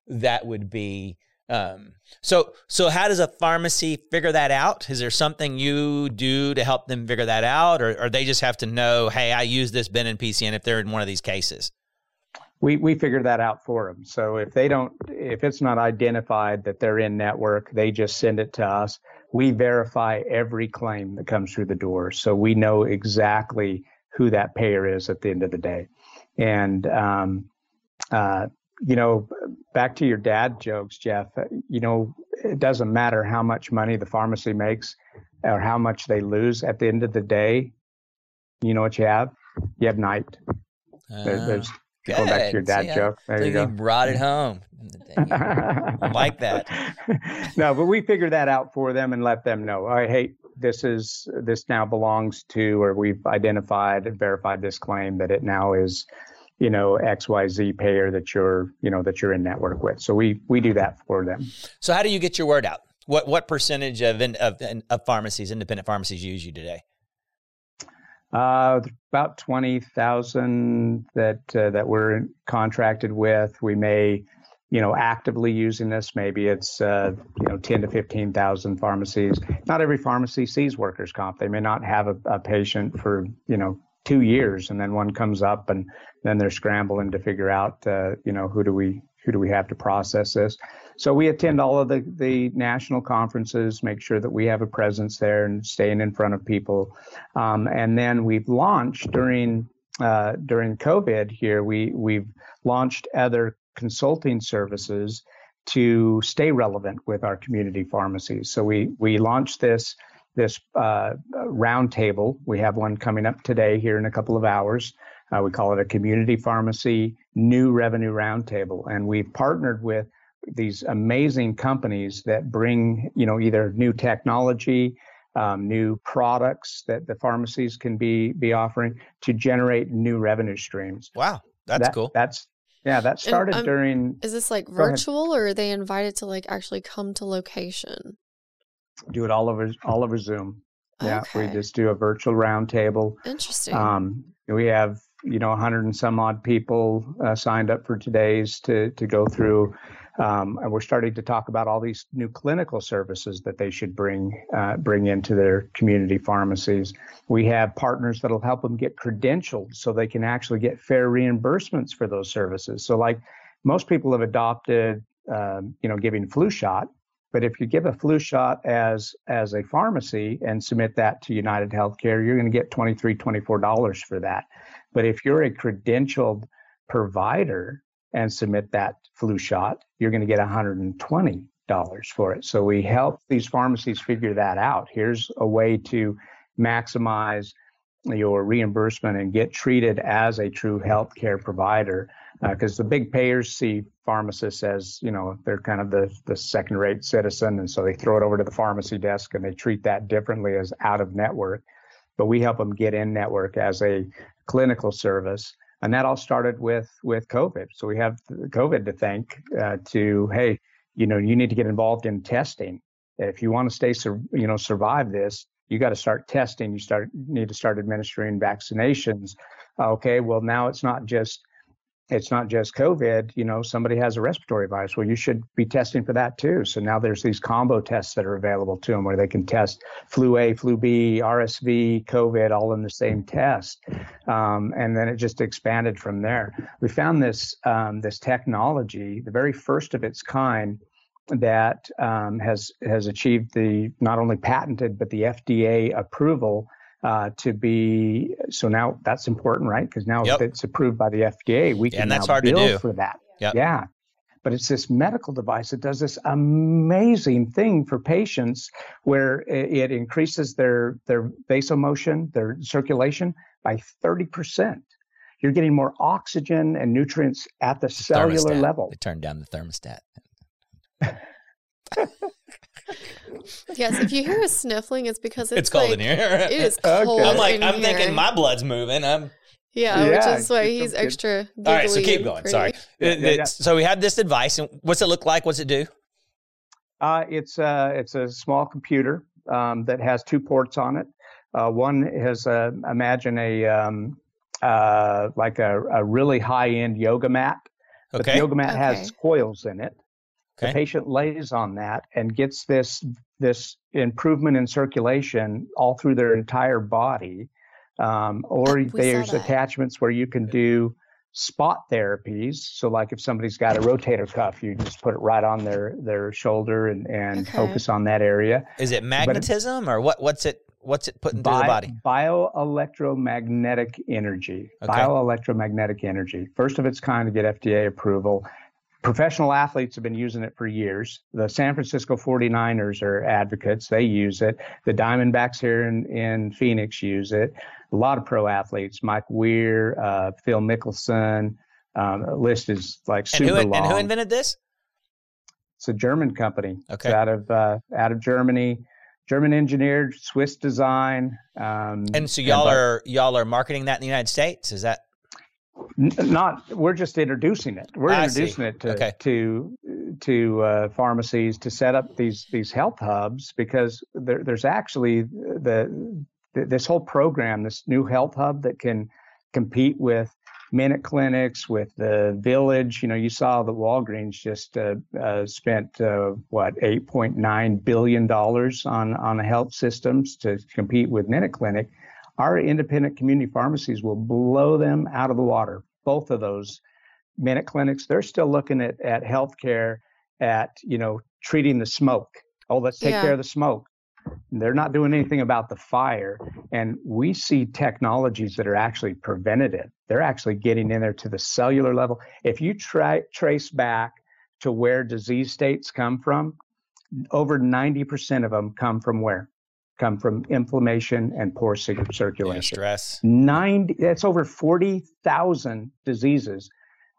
That would be, um, so, so how does a pharmacy figure that out? Is there something you do to help them figure that out? Or, or they just have to know, hey, I use this Ben and P C N if they're in one of these cases? We, we figure that out for them. So if they don't, if it's not identified that they're in network, they just send it to us. We verify every claim that comes through the door. So we know exactly who that payer is at the end of the day. And, um, uh, you know, back to your dad jokes, Jeff, you know, it doesn't matter how much money the pharmacy makes or how much they lose. At the end of the day, you know what you have? You have night. Uh, there, there's going back to your dad See, joke. There you go. You brought it home. I like that. No, but we figure that out for them and let them know, all right, hey, this is, this now belongs to, or we've identified and verified this claim that it now is, you know, X Y Z payer that you're, you know, that you're in network with. So we, we do that for them. So how do you get your word out? What, what percentage of, in, of, of pharmacies, independent pharmacies use you today? Uh, about twenty thousand that, uh, that we're contracted with. We may, you know, actively using this, maybe it's, uh, you know, ten to fifteen thousand pharmacies. Not every pharmacy sees workers' comp. They may not have a, a patient for, you know, two years, and then one comes up, and then they're scrambling to figure out, uh, you know, who do we who do we have to process this? So we attend all of the, the national conferences, make sure that we have a presence there and staying in front of people. Um, and then we've launched during uh, during COVID here, we we've launched other consulting services to stay relevant with our community pharmacies. So we we launched this. This uh, roundtable. We have one coming up today here in a couple of hours. Uh, we call it a Community Pharmacy New Revenue Roundtable. And we've partnered with these amazing companies that bring, you know, either new technology, um, new products that the pharmacies can be be offering to generate new revenue streams. Wow, that's that, cool. That's yeah, that started and, um, during. Is this like virtual, or are they invited to like actually come to location? Do it all over all over Zoom. Yeah, okay. We just do a virtual roundtable. Interesting. Um, we have you know, a hundred and some odd people uh, signed up for today's to to go through. Um, and we're starting to talk about all these new clinical services that they should bring uh, bring into their community pharmacies. We have partners that'll help them get credentialed so they can actually get fair reimbursements for those services. So like most people have adopted, um, you know, giving flu shot. But if you give a flu shot as as a pharmacy and submit that to United Healthcare, you're going to get twenty-three dollars, twenty-four dollars for that. But if you're a credentialed provider and submit that flu shot, you're going to get one hundred twenty dollars for it. So we help these pharmacies figure that out. Here's a way to maximize your reimbursement and get treated as a true healthcare provider, because uh, the big payers see pharmacists as, you know, they're kind of the, the second-rate citizen, and so they throw it over to the pharmacy desk and they treat that differently as out-of-network. But we help them get in-network as a clinical service. And that all started with with COVID. So we have COVID to thank uh, to, hey, you know, you need to get involved in testing. If you want to stay, you know, survive this, you got to start testing. You start need to start administering vaccinations. Okay, well, now it's not just it's not just COVID. You know, somebody has a respiratory virus. Well, you should be testing for that too. So now there's these combo tests that are available to them where they can test flu A, flu B, R S V, COVID, all in the same test. Um, and then it just expanded from there. We found this um, this technology, the very first of its kind, that um, has has achieved the not only patented but the F D A approval. Uh, to be so now that's important, right? Because now yep. it's approved by the F D A. We can and that's now hard bill to do. For that. Yep. Yeah, but it's this medical device that does this amazing thing for patients, where it increases their their vasomotion, their circulation by thirty percent. You're getting more oxygen and nutrients at the, the cellular thermostat. level. They turned down the thermostat. Yes, if you hear us sniffling, it's because it's, it's cold like, in here. It is cold. Okay. I'm like, in I'm here. thinking my blood's moving. I'm yeah, yeah, which is why he's extra. All right, so keep going. Pretty. Sorry. Yeah, yeah, yeah. So we had this device, and what's it look like? What's it do? Uh, it's uh, it's a small computer um, that has two ports on it. Uh, one has uh, imagine a um, uh, like a, a really high end yoga mat. But okay. The yoga mat okay. has coils in it. Okay. The patient lays on that and gets this this improvement in circulation all through their entire body. Um, or oh, there's attachments where you can do spot therapies. So like if somebody's got a rotator cuff, you just put it right on their, their shoulder and, and okay. focus on that area. Is it magnetism or what? What's it? What's it putting through Bi- the body? Bioelectromagnetic energy. Okay. Bioelectromagnetic energy. First of its kind to get F D A approval. Professional athletes have been using it for years. The San Francisco forty-niners are advocates. They use it. The Diamondbacks here in, in Phoenix use it. A lot of pro athletes, Mike Weir, uh, Phil Mickelson. Um, the list is like super and who, long. And who invented this? It's a German company. Okay. It's out of, uh, out of Germany. German engineered, Swiss design. Um, and so y'all and, are y'all are marketing that in the United States? Is that? Not, we're just introducing it. We're I introducing see. it to okay. to to uh, pharmacies to set up these these health hubs, because there, there's actually the, the this whole program, this new health hub that can compete with Minute Clinics, with the Village. You know, you saw that Walgreens just uh, uh, spent uh, what eight point nine billion dollars on on health systems to compete with Minute Clinic. Our independent community pharmacies will blow them out of the water. Both of those Minute Clinics, they're still looking at, at healthcare, at, you know, treating the smoke. Oh, let's take yeah. care of the smoke. They're not doing anything about the fire. And we see technologies that are actually preventative. They're actually getting in there to the cellular level. If you try trace back to where disease states come from, over ninety percent of them come from where? come from inflammation and poor circulation. Yeah, stress. Ninety, that's over forty thousand diseases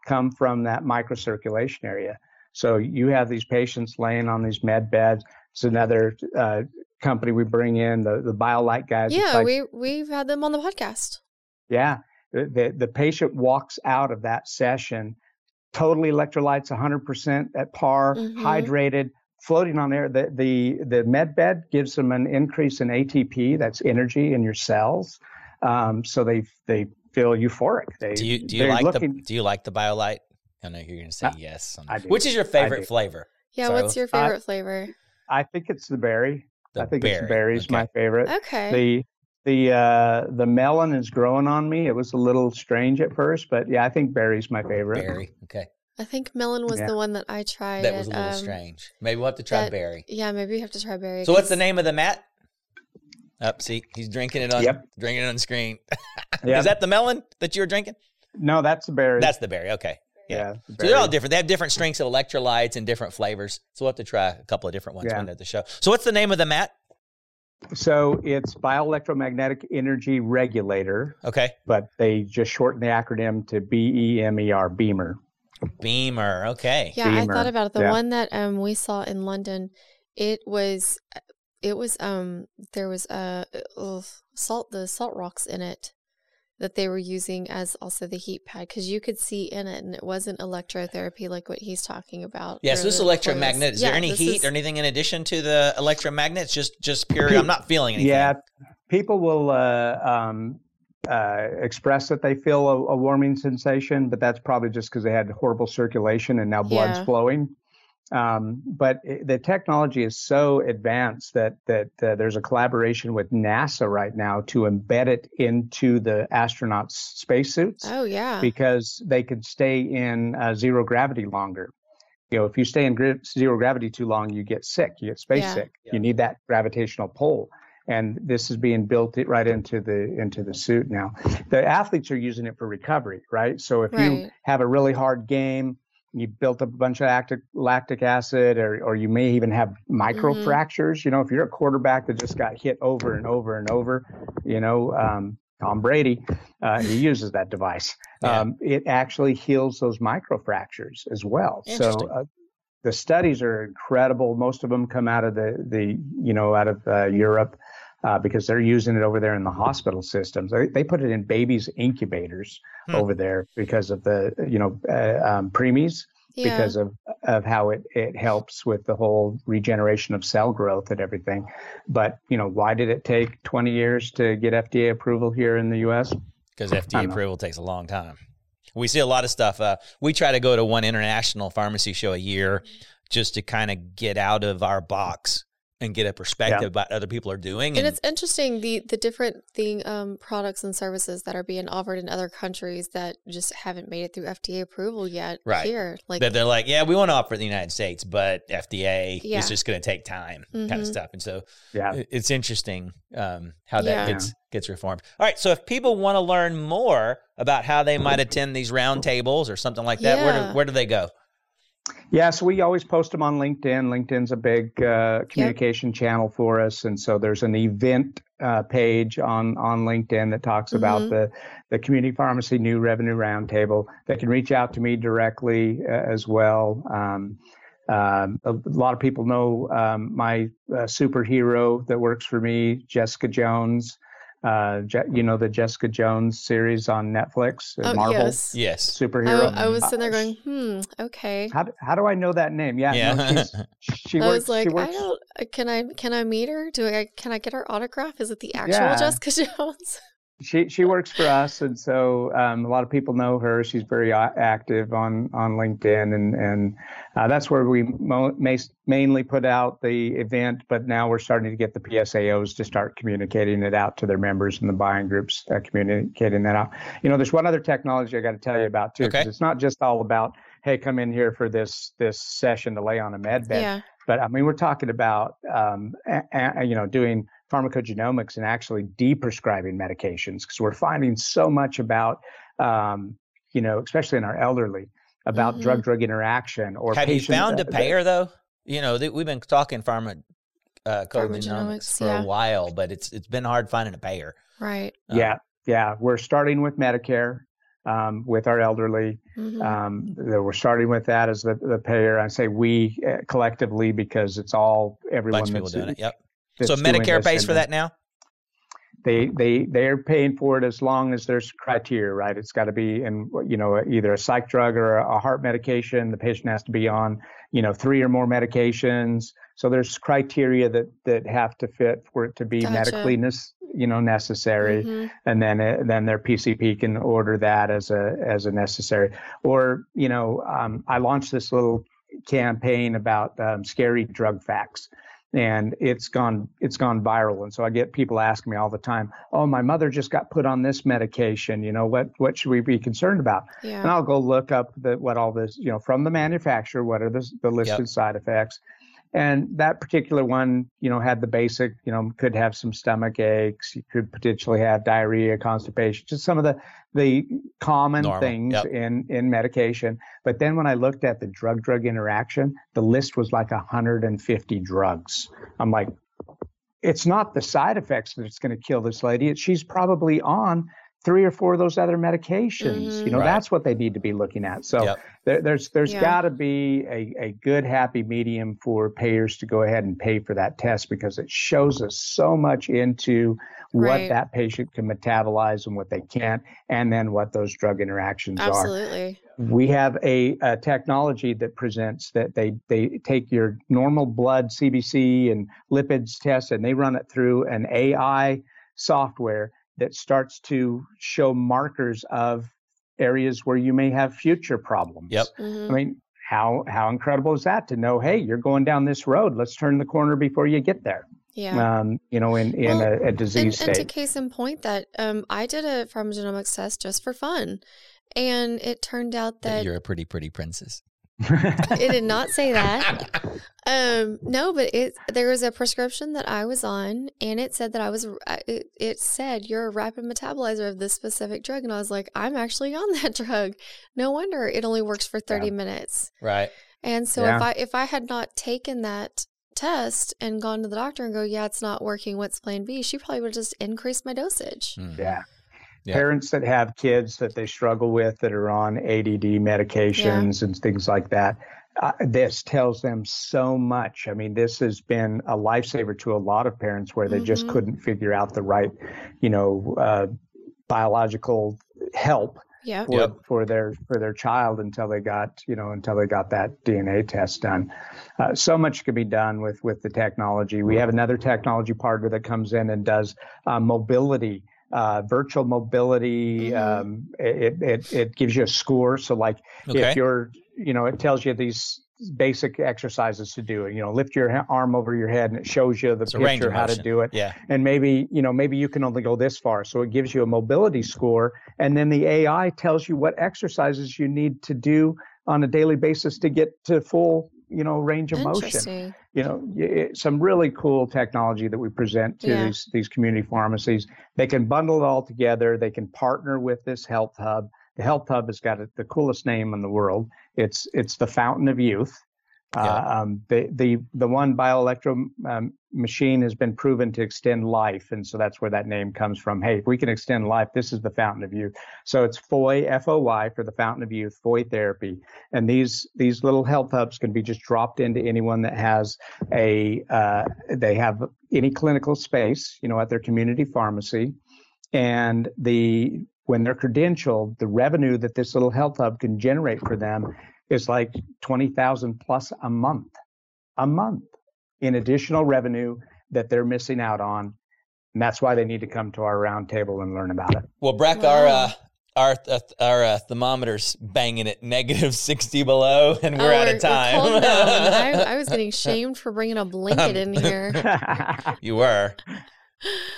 come from that microcirculation area. So you have these patients laying on these med beds. It's another uh, company we bring in, the, the BioLite guys. Yeah, like, we, we've had them on the podcast. Yeah. The, the patient walks out of that session, totally electrolytes, one hundred percent at par, mm-hmm. hydrated, floating on there. The, the the med bed gives them an increase in A T P, that's energy in your cells. Um, so they they feel euphoric. They, do you do you like looking, the do you like the BioLite? I know you're going to say I, yes. I do. Which is your favorite flavor? Yeah, so, what's your favorite uh, flavor? I think it's the berry. The I think berry. it's berry's okay. my favorite. Okay. The the uh, the melon is growing on me. It was a little strange at first, but yeah, I think berry's my favorite. Berry. Okay. I think melon was yeah. the one that I tried. That was a little um, strange. Maybe we'll have to try that, berry. Yeah, maybe we have to try berry. So what's the name of the mat? Up, oh, see, he's drinking it on yep. drinking it on screen. Yep. Is that the melon that you were drinking? No, that's the berry. That's the berry. Okay. Yeah. yeah the berry. So they're all different. They have different strengths of electrolytes and different flavors. So we'll have to try a couple of different ones yeah. when they're at the show. So what's the name of the mat? So it's Bioelectromagnetic Energy Regulator. Okay. But they just shorten the acronym to B E M E R, Beamer. Beamer. Okay. Yeah, Beamer. I thought about it. The yeah. one that um, we saw in London, it was, it was, um, there was uh, salt, the salt rocks in it that they were using as also the heat pad, because you could see in it, and it wasn't electrotherapy like what he's talking about. Yeah, so this is electromagnet. Is yeah, there any heat is... or anything in addition to the electromagnets? Just, just pure, I'm not feeling anything. Yeah, people will uh, um, uh, express that they feel a, a warming sensation, but that's probably just because they had horrible circulation and now blood's yeah. flowing. Um, but it, the technology is so advanced that that uh, there's a collaboration with NASA right now to embed it into the astronauts' spacesuits. Oh yeah, because they can stay in uh, zero gravity longer. You know, if you stay in gri- zero gravity too long, you get sick. You get space yeah. sick. Yeah. You need that gravitational pull, and this is being built right into the into the suit now. The athletes are using it for recovery, right? So if right. you have a really hard game, you built up a bunch of lactic, lactic acid, or or you may even have microfractures. Mm-hmm. You know, if you're a quarterback that just got hit over and over and over, you know, um, Tom Brady, uh, he uses that device. Yeah. Um, it actually heals those microfractures as well. So uh, the studies are incredible. Most of them come out of the, the you know, out of uh, Europe uh, because they're using it over there in the hospital systems. They, they put it in babies' incubators. Hmm. Over there because of the, you know, uh, um, preemies, yeah. because of, of how it, it helps with the whole regeneration of cell growth and everything. But, you know, why did it take twenty years to get F D A approval here in the U S? Because F D A approval takes a long time. We see a lot of stuff. Uh, we try to go to one international pharmacy show a year just to kind of get out of our box and get a perspective yeah. about what other people are doing. And, and it's interesting, the the different thing, um, products and services that are being offered in other countries that just haven't made it through F D A approval yet right. here. Like, that they're like, yeah, we want to offer it in the United States, but F D A yeah. is just going to take time, mm-hmm. kind of stuff. And so yeah. it's interesting um, how that yeah. gets gets reformed. All right, so if people want to learn more about how they might attend these roundtables or something like that, yeah. where do, where do they go? Yeah, so we always post them on LinkedIn. LinkedIn's a big uh, communication yep. channel for us, and so there's an event uh, page on, on LinkedIn that talks mm-hmm. about the, the Community Pharmacy New Revenue Roundtable. They can reach out to me directly uh, as well. Um, um, a, a lot of people know um, my uh, superhero that works for me, Jessica Jones. Uh, Je- you know, the Jessica Jones series on Netflix, oh, Marvel, yes. yes, superhero. I, I was sitting there going, hmm, okay. How do, how do I know that name? Yeah, yeah. No, she's, she I works, was like, she works. I don't. Can I can I meet her? Do I can I get her autograph? Is it the actual yeah. Jessica Jones? She she works for us, and so um, a lot of people know her. She's very active on, on LinkedIn, and and uh, that's where we mo- mainly put out the event. But now we're starting to get the P S A Os to start communicating it out to their members and the buying groups, uh, communicating that out. You know, there's one other technology I got to tell you about too, because okay. it's not just all about, hey, come in here for this this session to lay on a med bed. Yeah. But I mean, we're talking about um, a, a, you know doing pharmacogenomics and actually de-prescribing medications, because we're finding so much about, um, you know, especially in our elderly, about mm-hmm. drug-drug interaction. Or have you found a payer though? You know, th- we've been talking pharma uh, pharmacogenomics for yeah. a while, but it's it's been hard finding a payer. Right. Um, yeah, yeah. We're starting with Medicare. Um, with our elderly. Mm-hmm. Um, we're starting with that as the, the payer. I say we uh, collectively because it's all everyone. Bunch of people doing it. Yep. So Medicare pays for that now? They they they're paying for it as long as there's criteria, right? It's got to be in, you know, either a psych drug or a heart medication. The patient has to be on, you know, three or more medications. So there's criteria that that have to fit for it to be gotcha. medically you know, necessary. Mm-hmm. And then, it, then their P C P can order that as a, as a necessary, or, you know, um, I launched this little campaign about um, scary drug facts, and it's gone, it's gone viral. And so I get people asking me all the time, oh, my mother just got put on this medication. You know, what, what should we be concerned about? Yeah. And I'll go look up the, what all this, you know, from the manufacturer, what are the, the listed yep. side effects. And that particular one, you know, had the basic, you know, could have some stomach aches, you could potentially have diarrhea, constipation, just some of the, the common Normal. things yep. in, in medication. But then when I looked at the drug-drug interaction, the list was like one hundred fifty drugs. I'm like, it's not the side effects that's going to kill this lady. She's probably on three or four of those other medications. Mm-hmm. You know, right. that's what they need to be looking at. So yep. there, there's there's yeah. got to be a, a good, happy medium for payers to go ahead and pay for that test, because it shows us so much into what right. that patient can metabolize and what they can't, and then what those drug interactions Absolutely. are. We have a, a technology that presents that they, they take your normal blood C B C and lipids test, and they run it through an A I software that starts to show markers of areas where you may have future problems. Yep. Mm-hmm. I mean, how how incredible is that to know, hey, you're going down this road, let's turn the corner before you get there. Yeah. Um, you know, in, in well, a, a disease and, state. And to case in point that um, I did a pharmacogenomics test just for fun, and it turned out that... You're a pretty, pretty princess. It did not say that. Um, no, but it, there was a prescription that I was on, and it said that I was, it, it said you're a rapid metabolizer of this specific drug. And I was like, I'm actually on that drug. No wonder it only works for thirty yeah. minutes. Right. And so yeah. if I, if I had not taken that test and gone to the doctor and go, yeah, it's not working, what's plan B? She probably would have just increased my dosage. Mm. Yeah. Yeah. Parents that have kids that they struggle with that are on A D D medications yeah. and things like that, uh, this tells them so much. I mean, this has been a lifesaver to a lot of parents where they mm-hmm. just couldn't figure out the right, you know, uh, biological help yeah. for, yep. for their for their child until they got, you know, until they got that D N A test done. Uh, so much could be done with with the technology. We have another technology partner that comes in and does uh, mobility. Uh, virtual mobility, mm-hmm. um, it, it it gives you a score. So like okay. if you're, you know, it tells you these basic exercises to do. You know, lift your ha- arm over your head, and it shows you the it's picture how to do it. Yeah. And maybe, you know, maybe you can only go this far. So it gives you a mobility score. And then the A I tells you what exercises you need to do on a daily basis to get to full, you know, range of motion. You know, it, some really cool technology that we present to yeah. these, these community pharmacies. They can bundle it all together. They can partner with this health hub. The health hub has got a, the coolest name in the world. It's it's the Fountain of Youth. Yeah. Uh, um, the the the one bioelectro um, machine has been proven to extend life, and so that's where that name comes from. Hey, if we can extend life, this is the Fountain of Youth. So it's F O Y, F O Y for the Fountain of Youth, F O Y therapy, and these these little health hubs can be just dropped into anyone that has a uh, they have any clinical space, you know, at their community pharmacy, and the when they're credentialed, the revenue that this little health hub can generate for them. It's like twenty thousand plus a month, a month in additional revenue that they're missing out on. And that's why they need to come to our roundtable and learn about it. Well, Breck, wow. our, uh, our, uh, our uh, thermometer's banging at negative sixty below, and we're oh, out we're, of time. We're cold now. I, I was getting shamed for bringing a blanket in here. You were.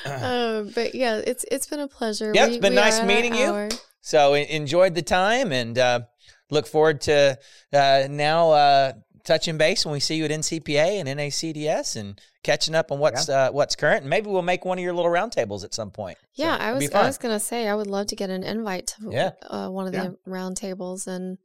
Uh, but yeah, it's it's been a pleasure. Yeah, it's been nice meeting you. Hour. So enjoyed the time, and uh, look forward to uh, now uh, touching base when we see you at N C P A and N A C D S and catching up on what's yeah. uh, what's current. And maybe we'll make one of your little roundtables at some point. Yeah, so I was I was going to say I would love to get an invite to yeah. uh, one of yeah. the roundtables, and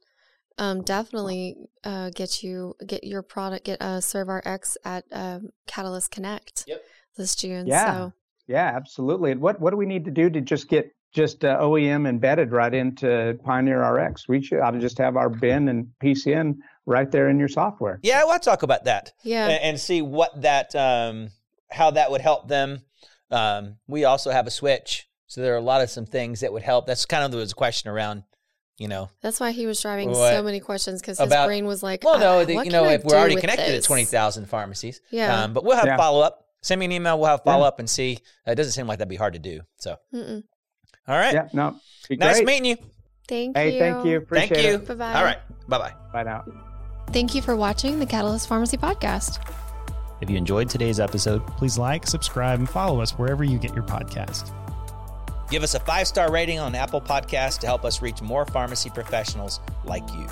um, definitely uh, get you get your product get uh, ServeRx at um, Catalyst Connect yep. this June. Yeah, so. yeah, absolutely. And what what do we need to do to just get Just uh, O E M embedded right into PioneerRx? We should ought to just have our B I N and P C N right there in your software. Yeah, well, I'll talk about that. Yeah, and, and see what that, um, how that would help them. Um, we also have a switch, so there are a lot of some things that would help. That's kind of there was a question around, you know. That's why he was driving what, so many questions because his about, brain was like, well, no, the, you know, if we're already connected this? at twenty thousand pharmacies. Yeah, um, but we'll have yeah. follow up. send me an email. We'll have follow yeah. up and see. It doesn't seem like that'd be hard to do. So, Mm-mm. all right. Yeah, no. Nice great. meeting you. Thank hey, you. Hey, thank you. Appreciate thank you. It. Bye-bye. All right. Bye-bye. Bye now. Thank you for watching the Catalyst Pharmacy Podcast. If you enjoyed today's episode, please like, subscribe, and follow us wherever you get your podcast. Give us a five-star rating on Apple Podcasts to help us reach more pharmacy professionals like you.